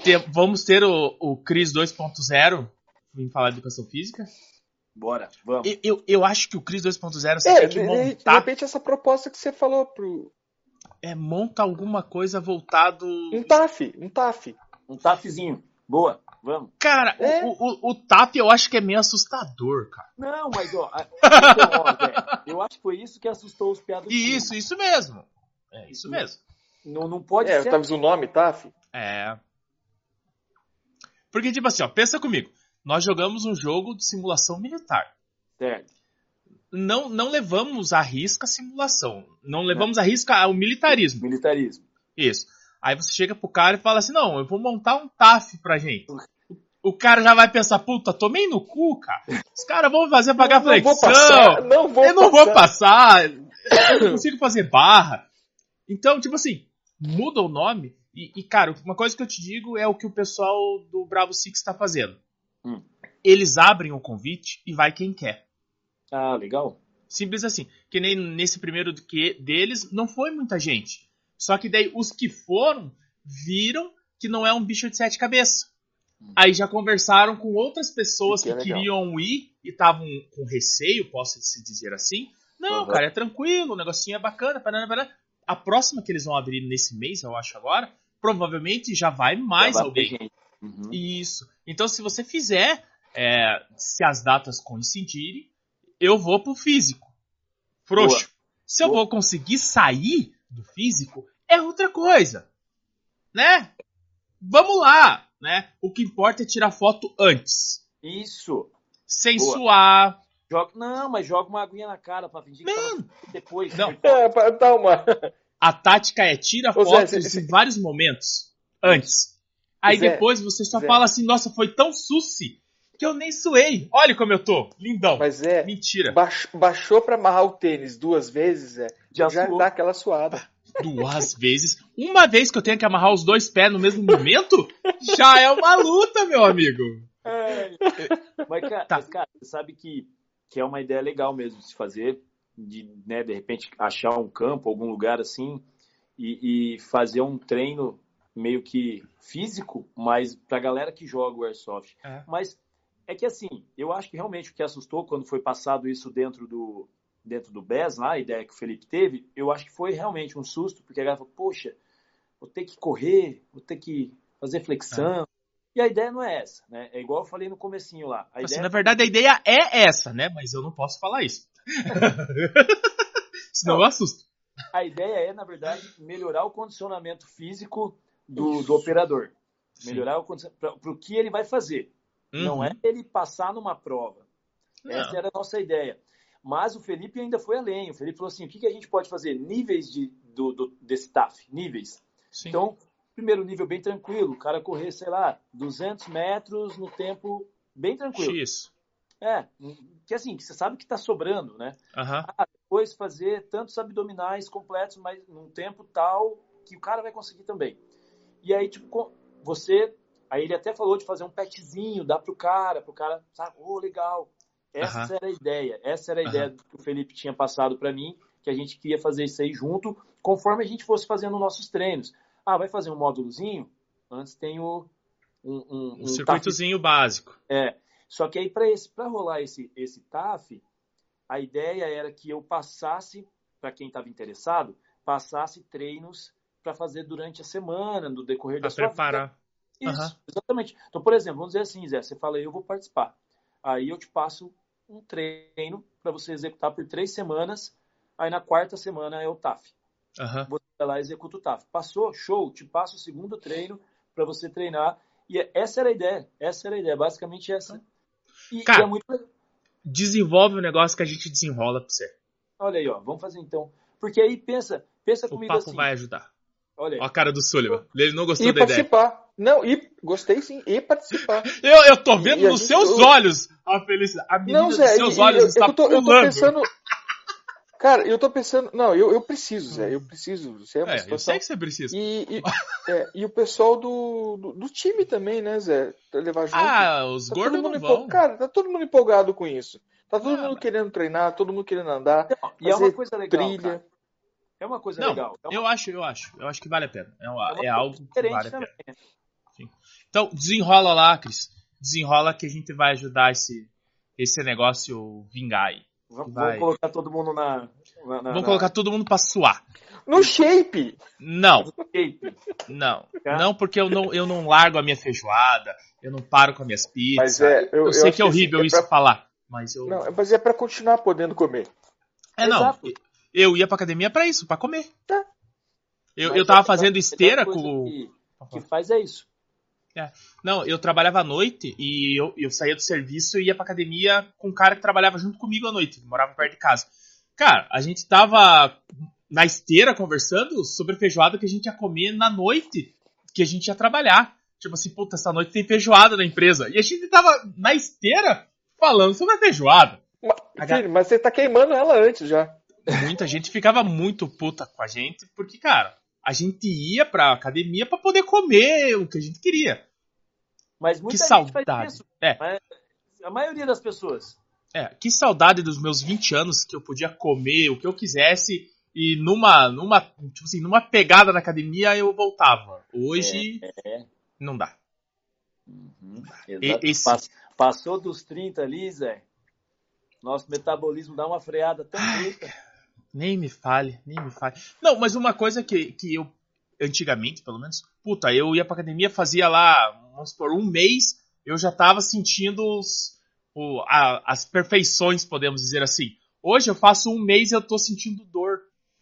Tem, vamos ter o, o Cris dois ponto zero. Vim falar de educação física. Bora, vamos. Eu, eu, eu acho que o Cris dois ponto zero você é, tem que montar. De repente, essa proposta que você falou pro. É, monta alguma coisa voltado... Um T A F, um T A F. Um TAFzinho. Boa, vamos. Cara, é. o, o, o T A F eu acho que é meio assustador, cara. Não, mas ó, então, ó véio, eu acho que foi isso que assustou os piados. Isso, isso mesmo. É, isso mesmo. Não, não pode é, ser... É, talvez o nome, T A F. É. Porque, tipo assim, ó, pensa comigo. Nós jogamos um jogo de simulação militar. Certo. Não, não levamos a risca a simulação. Não levamos não. a risca o militarismo. Militarismo. Isso. Aí você chega pro cara e fala assim, não, eu vou montar um T A F pra gente. O o cara já vai pensar, puta, tomei no cu, cara. Os caras vão fazer pagar flexão. Vou passar, não vou eu não passar. vou passar. Eu não consigo fazer barra. Então, tipo assim, muda o nome. E, e, cara, uma coisa que eu te digo é o que o pessoal do Bravo Six tá fazendo. Hum. Eles abrem o convite e vai quem quer. Ah, legal. Simples assim. Que nem nesse primeiro que deles, não foi muita gente. Só que daí os que foram viram que não é um bicho de sete cabeças. Hum. Aí já conversaram com outras pessoas que, que, é que queriam ir e estavam com receio, posso se dizer assim. Não, uhum. Cara, é tranquilo, o negocinho é bacana. Banana, banana. A próxima que eles vão abrir nesse mês, eu acho agora, provavelmente já vai mais já vai alguém. Uhum. Isso. Então, se você fizer, é, se as datas coincidirem, eu vou pro físico. Frouxo. Boa. Se Boa. eu vou conseguir sair do físico, é outra coisa. Né? Vamos lá, né? O que importa é tirar foto antes. Isso. Sem Boa. suar. Joga... Não, mas joga uma aguinha na cara pra fingir Man. que tava... depois. Não. É, pra dar uma... A tática é tira fotos Zé, Zé, em vários momentos antes. Aí Zé, depois você só Zé. fala assim, nossa, foi tão suci que eu nem suei. Olha como eu tô, lindão. Mas é, mentira. Baix, baixou pra amarrar o tênis duas vezes, Zé, já, já dá aquela suada. Duas vezes? Uma vez que eu tenho que amarrar os dois pés no mesmo momento? Já é uma luta, meu amigo. É. Mas, cara, tá. mas, cara, você sabe que, que é uma ideia legal mesmo de se fazer, de, né, de repente achar um campo, algum lugar assim, e, e fazer um treino meio que físico, mas pra galera que joga o Airsoft. É. Mas é que assim, eu acho que realmente o que assustou quando foi passado isso dentro do... dentro do B E S, lá, a ideia que o Felipe teve, eu acho que foi realmente um susto, porque a galera falou, poxa, vou ter que correr, vou ter que fazer flexão. Ah. E a ideia não é essa, né? É igual eu falei no comecinho lá. A assim, ideia... Na verdade, a ideia é essa, né? Mas eu não posso falar isso. Senão não, eu assusto. A ideia é, na verdade, melhorar o condicionamento físico do, do operador. Sim. Melhorar o condicionamento para o que ele vai fazer. Uhum. Não é ele passar numa prova. Não. Essa era a nossa ideia. Mas o Felipe ainda foi além. O Felipe falou assim, o que, que a gente pode fazer? Níveis de, do, do, desse T A F, níveis. Sim. Então, primeiro nível bem tranquilo, o cara correr, sei lá, duzentos metros no tempo bem tranquilo. X. É, que assim, que você sabe que tá sobrando, né? Uhum. Ah, depois fazer tantos abdominais completos, mas num tempo tal que o cara vai conseguir também. E aí, tipo, você... Aí ele até falou de fazer um petzinho, dá pro cara, pro cara, sabe? Oh, legal. Essa uhum. era a ideia, essa era a uhum. ideia que o Felipe tinha passado para mim, que a gente queria fazer isso aí junto, conforme a gente fosse fazendo nossos treinos. Ah, vai fazer um módulozinho? Antes tem o... Um, um, um, um circuitozinho T A F. Básico. É, só que aí para rolar esse, esse T A F, a ideia era que eu passasse, para quem estava interessado, passasse treinos para fazer durante a semana, no decorrer da pra sua preparar. Vida. Isso, uhum. exatamente. Então, por exemplo, vamos dizer assim, Zé, você fala, eu vou participar. Aí eu te passo um treino para você executar por três semanas. Aí na quarta semana é o T A F. Uhum. Você vai lá e executa o T A F. Passou? Show! Te passo o segundo treino para você treinar. E essa era a ideia. Essa era a ideia. Basicamente essa. E, Cara, e é muito... desenvolve o negócio que a gente desenrola para você. Olha aí, ó. Vamos fazer então. Porque aí pensa, pensa comigo assim. O papo vai ajudar. Olha aí. Ó a cara do Sullivan. Ele não gostou e da participar. ideia. Não, e gostei sim, e participar. Eu, eu tô vendo e nos seus eu... olhos a felicidade. A menina não, Zé, dos seus e, olhos eu, está eu tô, pulando. Eu tô pensando... Cara, eu tô pensando... Não, eu, eu preciso, Zé, eu preciso. Zé, é, eu sei que você precisa. E, e, é, e o pessoal do, do, do time também, né, Zé? Pra levar junto. Ah, os tá gordos não empol... vão. Cara, tá todo mundo empolgado com isso. Tá todo ah, mundo mas... querendo treinar, todo mundo querendo andar. Não, e é uma coisa legal, trilha. Cara. É uma coisa não, legal. É uma... Eu acho, eu acho. Eu acho que vale a pena. É, uma, é, é algo que vale a pena. Também. Então, desenrola lá, Cris. Desenrola que a gente vai ajudar esse, esse negócio vingar aí. Vamos vai... colocar todo mundo na... na, na Vamos na... colocar todo mundo pra suar. No shape! Não. No shape. Não. Não, porque eu não, eu não largo a minha feijoada, eu não paro com as minhas pizzas. Mas é, eu, eu, eu sei que é horrível que é isso pra... falar. Mas, eu... não, mas é pra continuar podendo comer. É, não. Exato. Eu ia pra academia pra isso, pra comer. Tá. Eu, eu tava é, fazendo é, esteira com... Que, que faz é isso. É. Não, eu trabalhava à noite e eu, eu saía do serviço e ia pra academia com um cara que trabalhava junto comigo à noite, que morava perto de casa. Cara, a gente tava na esteira conversando sobre feijoada que a gente ia comer na noite, que a gente ia trabalhar. tipo assim, puta, essa noite tem feijoada na empresa. E a gente tava na esteira falando sobre a feijoada. Mas, filho, mas você tá queimando ela antes já. Muita gente ficava muito puta com a gente, porque, cara, a gente ia pra academia pra poder comer o que a gente queria. Mas muita que gente saudade. Faz isso. É. Mas a maioria das pessoas. É, que saudade dos meus vinte anos que eu podia comer o que eu quisesse e numa, numa, tipo assim, numa pegada na academia eu voltava. Hoje é, é. não dá. Uhum, e, esse... Passou dos trinta ali, Zé. Nosso metabolismo dá uma freada tão bonita. Nem me fale, nem me fale. Não, mas uma coisa que, que eu, antigamente, pelo menos, puta, eu ia pra academia, fazia lá, vamos supor, um mês, eu já tava sentindo os, o, a, as perfeições, podemos dizer assim. Hoje eu faço um mês e eu tô sentindo dor.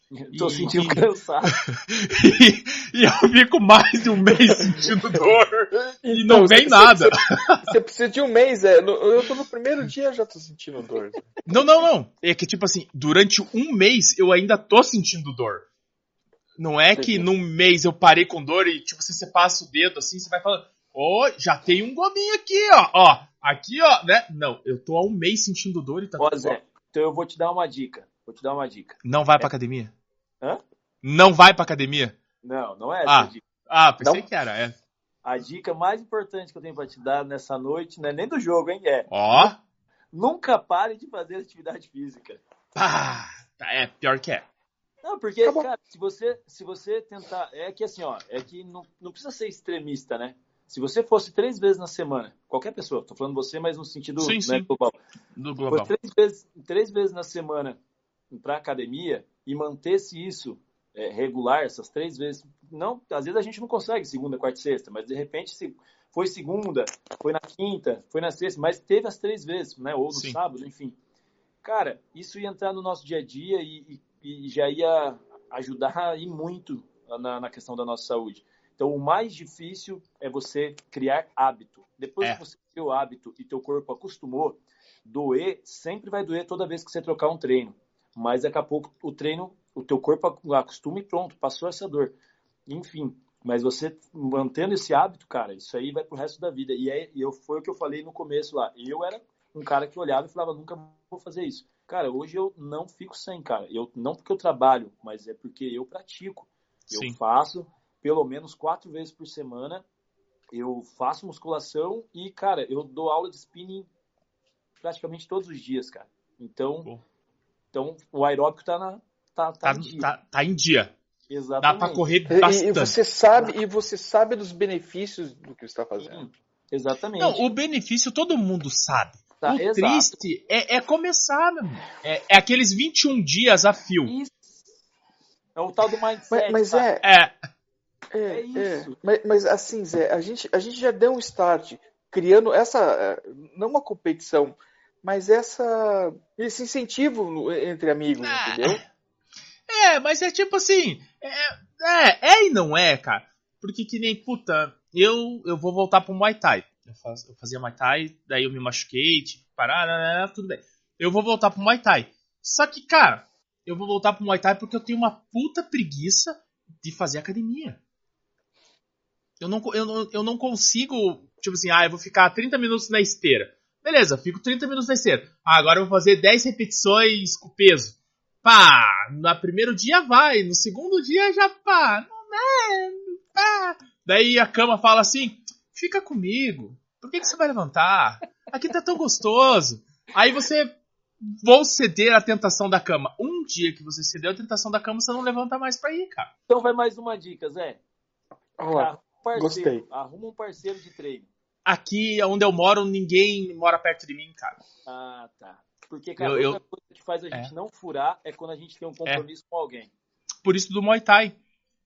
Eu tô e, sentindo e, cansado. e, e eu fico mais de um mês sentindo dor e então, não vem você, nada. Você, você precisa de um mês, é. Eu tô no primeiro dia já tô sentindo dor. Não, não, não. É que tipo assim, durante um mês eu ainda tô sentindo dor. Não é que num mês eu parei com dor e tipo, você, você passa o dedo assim, você vai falando, ó, oh, já tem um gominho aqui, ó, ó, aqui, ó, né? Não, eu tô há um mês sentindo dor e tá tudo bom. Então eu vou te dar uma dica. Vou te dar uma dica. Não vai pra é. academia? Hã? Não vai pra academia? Não, não é essa ah. a dica. Ah, pensei não. que era essa. A dica mais importante que eu tenho pra te dar nessa noite, não é nem do jogo, hein? É. Ó. Oh. Nunca pare de fazer atividade física. Ah, é pior que é. Não, porque, tá cara, se você, se você tentar... É que assim, ó, é que não, não precisa ser extremista, né? Se você fosse três vezes na semana, qualquer pessoa, tô falando você, mas no sentido sim, né, sim. global. Do global. Fosse três vezes, três vezes na semana... para academia e manter-se isso é, regular, essas três vezes. Não, às vezes a gente não consegue segunda, quarta e sexta, mas de repente se foi segunda, foi na quinta, foi na sexta, mas teve as três vezes, né? Ou no sim. sábado, enfim. Cara, isso ia entrar no nosso dia a dia e, e, e já ia ajudar e muito na, na questão da nossa saúde. Então, o mais difícil é você criar hábito. Depois é. que você criou o hábito e teu corpo acostumou, doer sempre vai doer toda vez que você trocar um treino. Mas daqui a pouco o treino, o teu corpo acostuma e pronto, passou essa dor. Enfim, mas você mantendo esse hábito, cara, isso aí vai pro resto da vida. E é, eu, foi o que eu falei no começo lá. Eu era um cara que olhava e falava, nunca vou fazer isso. Cara, hoje eu não fico sem, cara. Eu, não porque eu trabalho, mas é porque eu pratico. Eu sim. faço pelo menos quatro vezes por semana. Eu faço musculação e, cara, eu dou aula de spinning praticamente todos os dias, cara. Então... Bom. Então, o aeróbico tá, na, tá, tá, tá, em dia. Tá, tá em dia. Exatamente. Dá para correr bastante. E, e, você sabe, e você sabe dos benefícios do que você está fazendo. Hum, exatamente. Não, o benefício todo mundo sabe. Tá, o exato. Triste é, é começar, meu irmão. É, é aqueles vinte e um dias a fio. Isso. É o tal do mindset. Mas, mas é, é. É, é isso. É. Mas, mas assim, Zé, a gente, a gente já deu um start criando essa... Não uma competição... Mas essa, esse incentivo entre amigos, é, entendeu? É, mas é tipo assim, é, é, é e não é, cara. Porque que nem, puta, eu, eu vou voltar pro Muay Thai. Eu, faz, eu fazia Muay Thai, daí eu me machuquei, tipo, parar, tudo bem. Eu vou voltar pro Muay Thai. Só que, cara, eu vou voltar pro Muay Thai porque eu tenho uma puta preguiça de fazer academia. Eu não, eu não, eu não consigo, tipo assim, ah, eu vou ficar trinta minutos na esteira. Beleza, fico trinta minutos na esteira. Ah, agora eu vou fazer dez repetições com peso. Pá, no primeiro dia vai, no segundo dia já pá, não é, pá. Daí a cama fala assim, fica comigo, por que, que você vai levantar? Aqui tá tão gostoso. Aí você, vou ceder à tentação da cama. Um dia que você cedeu à tentação da cama, você não levanta mais pra ir, cara. Então vai mais uma dica, Zé. Olá, arruma um parceiro, arruma um parceiro de treino. Aqui, onde eu moro, ninguém mora perto de mim, cara. Ah, tá. Porque, cara, eu, outra eu... coisa que faz a gente é. não furar é quando a gente tem um compromisso é. com alguém. Por isso do Muay Thai.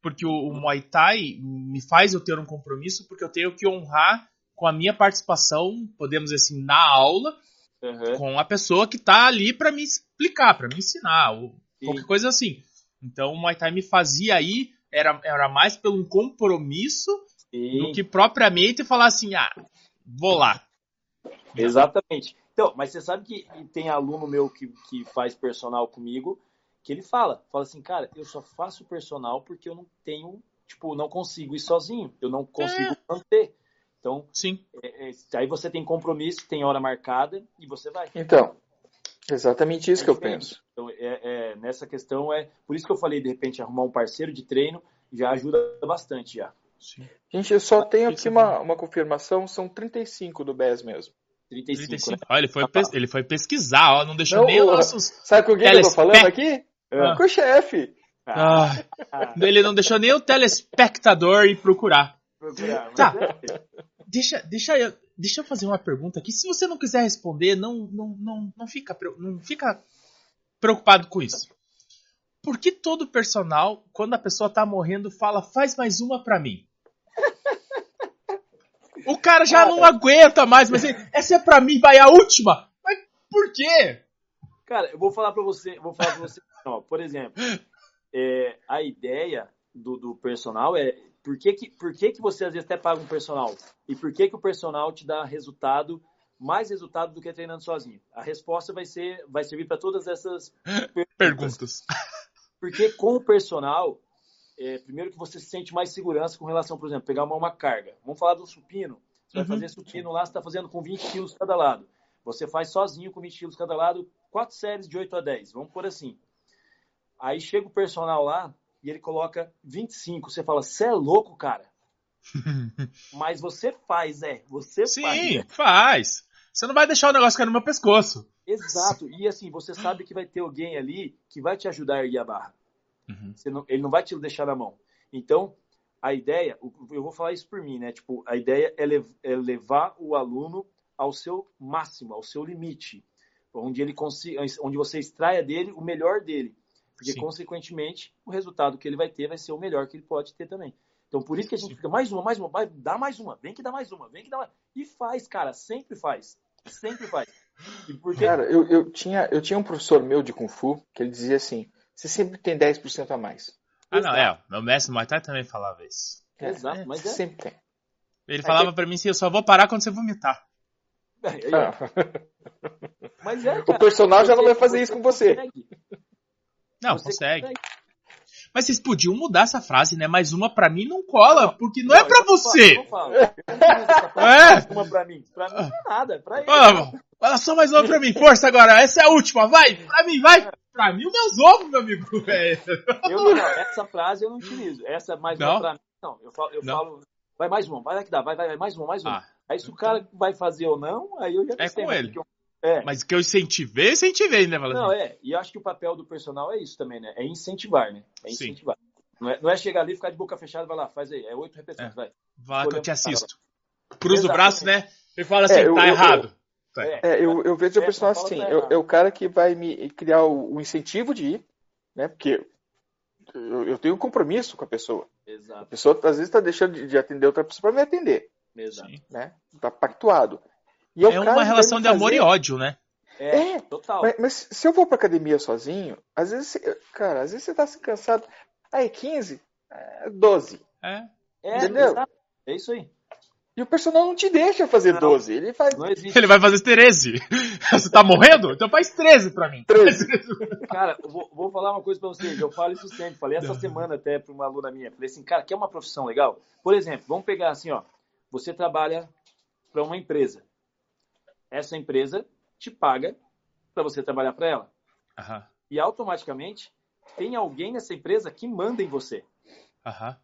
Porque o, o Muay Thai me faz eu ter um compromisso, porque eu tenho que honrar com a minha participação, podemos dizer assim, na aula, uhum. com a pessoa que tá ali pra me explicar, pra me ensinar, ou sim. qualquer coisa assim. Então, o Muay Thai me fazia aí, era, era mais pelo compromisso... Sim. Do que propriamente falar assim, ah, vou lá. Exatamente. Então, mas você sabe que tem aluno meu que, que faz personal comigo, que ele fala, fala assim, cara, eu só faço personal porque eu não tenho, tipo, não consigo ir sozinho, eu não consigo é. manter. Então, sim. É, é, aí você tem compromisso, tem hora marcada e você vai. Então, exatamente isso é que eu penso. Então, é, é, nessa questão, é por isso que eu falei, de repente, arrumar um parceiro de treino já ajuda bastante já. Sim. Gente, eu só tenho aqui uma, uma confirmação, são trinta e cinco do B E S mesmo. trinta e cinco, trinta e cinco. Né? Ó, ele, foi pes- ele foi pesquisar, ó, não deixou não, nem os nossos... Sabe com o que telespe... eu tô falando aqui? Ah. Com o chefe. Ah. Ah. Ele não deixou nem o telespectador ir procurar. procurar tá, é. deixa, deixa, eu, deixa eu fazer uma pergunta aqui. Se você não quiser responder, não, não, não, não, fica, não fica preocupado com isso. Por que todo personal, quando a pessoa tá morrendo, fala, faz mais uma pra mim? O cara já ah, não é. aguenta mais, mas ele, essa é pra mim, vai a última. Mas por quê? Cara, eu vou falar pra você, vou falar pra você ó, por exemplo, é, a ideia do, do personal é por que que, por que que você às vezes até paga um personal? E por que que o personal te dá resultado, mais resultado do que treinando sozinho? A resposta vai, ser, vai servir pra todas essas perguntas. perguntas. Porque com o personal, é, primeiro que você sente mais segurança com relação, por exemplo, pegar uma, uma carga. Vamos falar do supino. Você uhum. vai fazer supino lá, você está fazendo com vinte quilos cada lado. Você faz sozinho com vinte quilos cada lado, quatro séries de oito a dez. Vamos por assim. Aí chega o personal lá e ele coloca vinte e cinco. Você fala, você é louco, cara? Mas você faz, é. Você Sim, faz. Sim, né? faz. Você não vai deixar o negócio cair no meu pescoço. Exato. E assim, você sabe que vai ter alguém ali que vai te ajudar a erguer a barra. Uhum. Você não, ele não vai te deixar na mão. Então, a ideia, eu vou falar isso por mim, né? Tipo, a ideia é, lev- é levar o aluno ao seu máximo, ao seu limite. Onde, ele consiga, onde você extraia dele o melhor dele. Porque, Sim. consequentemente, o resultado que ele vai ter vai ser o melhor que ele pode ter também. Então, por isso que a gente Sim. fica, mais uma, mais uma, vai, dá mais uma, vem que dá mais uma, vem que dá mais. E faz, cara, sempre faz. Sempre faz. E porque... Cara, eu, eu, tinha, eu tinha um professor meu de Kung Fu que ele dizia assim, você sempre tem dez por cento a mais. Ah, Exato. não, é. Meu mestre Muay Thai também falava isso. É, Exato, é, mas é. Sempre tem. Ele falava é que... pra mim assim, eu só vou parar quando você vomitar. É, é, é. Mas é, cara, o personal já não vai fazer isso com você. Consegue. Não, você consegue. consegue. Mas vocês podiam mudar essa frase, né? Mais uma pra mim não cola, porque não, não é pra eu você. Não falo, eu não falo. É? Mais uma pra mim. Pra mim não é nada, pra ele. Olha, olha só mais uma pra mim. Força agora, essa é a última, vai. Pra mim, vai. Pra mim, o meu ovo, meu amigo, velho. Eu não, essa frase eu não utilizo. Essa mais não. uma pra mim, não. Eu falo, eu não. falo vai mais uma, vai lá que dá, vai, vai, vai, mais uma, mais uma. Ah, aí se então... o cara vai fazer ou não, aí eu já não É sei, com ele. Eu... É. Mas que eu incentivei, incentivei, né, Valentim? Não, é. E eu acho que o papel do personal é isso também, né? É incentivar, né? É incentivar. Não é, não é chegar ali, ficar de boca fechada, vai lá, faz aí. É oito repetições, é. vai. Vai que eu te assisto. Cruza o braço, né? E fala assim, é, eu, tá eu, errado. Eu, eu, é, eu, eu vejo é, o personal assim, tá eu, é o cara que vai me criar o, o incentivo de ir, né? Porque eu, eu tenho um compromisso com a pessoa. Exato. A pessoa, às vezes, tá deixando de, de atender outra pessoa pra me atender. Exato. Né? Tá pactuado. E é é uma relação de fazer... amor e ódio, né? É, é total. Mas, mas se eu vou pra academia sozinho, às vezes, cara, às vezes você tá se cansado. Aí, quinze, doze É. Entendeu? É, é isso aí. E o personal não te deixa fazer não, doze Ele faz. Ele vai fazer treze Você tá morrendo? Então faz treze pra mim. treze Cara, eu vou, vou falar uma coisa pra vocês. Eu falo isso sempre. Falei essa não. semana até pra uma aluna minha. Falei assim, cara, quer uma profissão legal? Por exemplo, vamos pegar assim, ó. Você trabalha pra uma empresa. Essa empresa te paga para você trabalhar para ela. Uhum. E automaticamente tem alguém nessa empresa que manda em você. Uhum.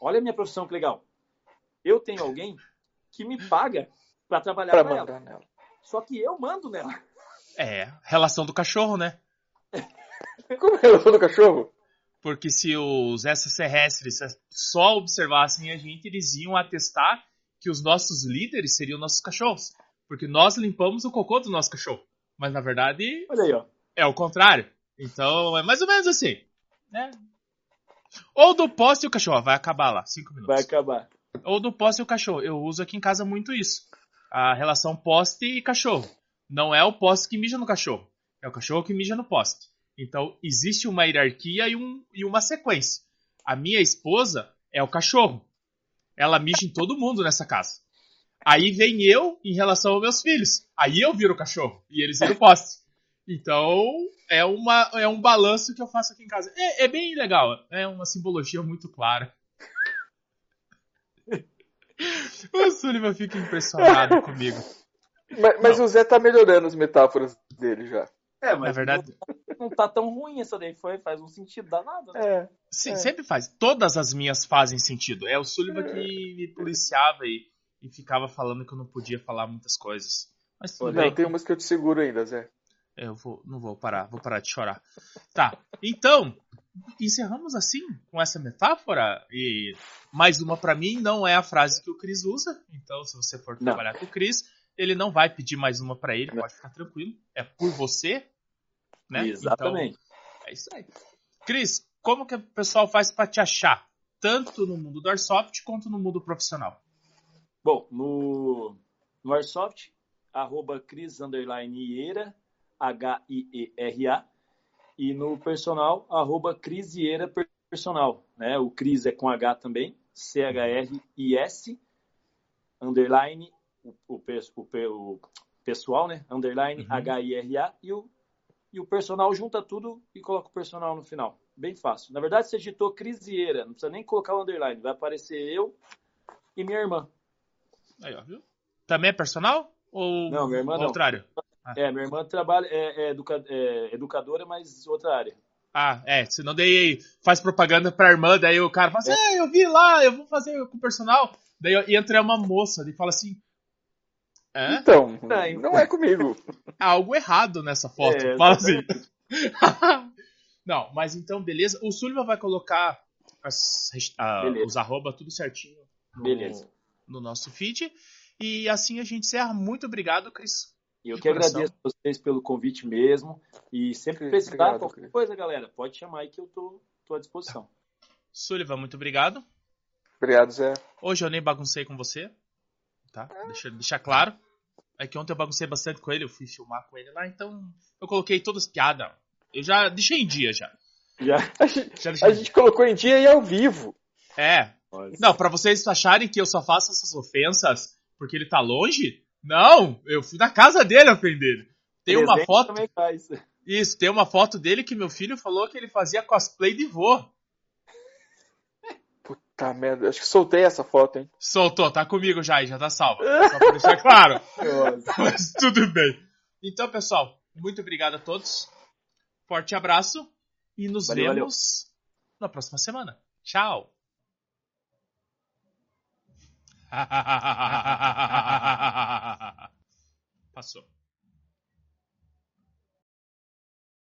Olha a minha profissão, que legal. Eu tenho alguém que me paga para trabalhar para ela. Nela. Só que eu mando nela. É, relação do cachorro, né? Como é a relação do cachorro? Porque se os extraterrestres só observassem a gente, eles iam atestar que os nossos líderes seriam nossos cachorros. Porque nós limpamos o cocô do nosso cachorro. Mas, na verdade, olha aí, ó. É o contrário. Então, é mais ou menos assim. Né? Ou do poste e o cachorro. Vai acabar lá, cinco minutos. Vai acabar. Ou do poste e o cachorro. Eu uso aqui em casa muito isso. A relação poste e cachorro. Não é o poste que mija no cachorro. É o cachorro que mija no poste. Então, existe uma hierarquia e, um, e uma sequência. A minha esposa é o cachorro. Ela mija em todo mundo nessa casa. Aí vem eu em relação aos meus filhos. Aí eu viro o cachorro e eles viram o poste. Então, é, uma, é um balanço que eu faço aqui em casa. É, é bem legal. É uma simbologia muito clara. O Sullivan fica impressionado comigo. Mas, mas o Zé tá melhorando as metáforas dele já. É, mas na verdade... não, não tá tão ruim essa daí, foi, faz um sentido danado. Né? É, sim, é. Sempre faz. Todas as minhas fazem sentido. É o Sullivan é. que me policiava e, e ficava falando que eu não podia falar muitas coisas. Mas tudo não, bem. Tem umas que eu te seguro ainda, Zé. Eu vou, não vou parar, vou parar de chorar. Tá, então, encerramos assim, com essa metáfora. E mais uma pra mim, não é a frase que o Chris usa. Então, se você for trabalhar não. com o Chris... ele não vai pedir mais uma pra ele, pode ficar tranquilo. É por você, né? Exatamente. Então, é isso aí. Chris, como que o pessoal faz pra te achar? Tanto no mundo do Airsoft, quanto no mundo profissional. Bom, no, no Airsoft, arroba Chris underline Hiera, H I E R A. E no personal, arroba Chris Hiera personal. Né? O Chris é com H também, C H R I S, underline O, o, o, o pessoal, né? Underline, uhum. H I R A. E o, e o personal junta tudo e coloca o personal no final. Bem fácil. Na verdade, você digitou Chris Hiera. Não precisa nem colocar o underline. Vai aparecer eu e minha irmã. Aí, ó, viu? Também é personal? Ou não, minha irmã não. Contrário? Ah. É, minha irmã trabalha, é, é, educa, é educadora, mas outra área. Ah, é. Se não daí faz propaganda pra irmã, daí o cara fala assim, é. É, eu vi lá, eu vou fazer com o personal. Daí eu, entra uma moça e fala assim, é? Então, não é comigo. Há algo errado nessa foto. É, fala assim. Não, mas então, beleza. O Sullivan vai colocar as, a, os arroba tudo certinho no, beleza. no nosso feed. E assim a gente encerra. Muito obrigado, Chris. Eu que coração. agradeço a vocês pelo convite mesmo. E sempre que precisar qualquer Chris. coisa, galera, pode chamar aí que eu tô, tô à disposição. Tá. Sullivan, muito obrigado. Obrigado, Zé. Hoje eu nem baguncei com você. Tá? Deixa, deixa claro. É que ontem eu baguncei bastante com ele, eu fui filmar com ele lá, então eu coloquei todas as piadas. Eu já deixei em dia já. já. A gente, já a gente colocou em dia e ao vivo. É. Nossa. Não, pra vocês acharem que eu só faço essas ofensas porque ele tá longe? Não! Eu fui na casa dele ofender ele. Tem Presente uma foto. Também faz. Isso, tem uma foto dele que meu filho falou que ele fazia cosplay de vô. Tá, merda. Acho que soltei essa foto, hein? Soltou, tá comigo já, já tá salva. Só pra deixar claro. Mas tudo bem. Então, pessoal, muito obrigado a todos. Forte abraço e nos valeu, vemos valeu. na próxima semana. Tchau. Passou.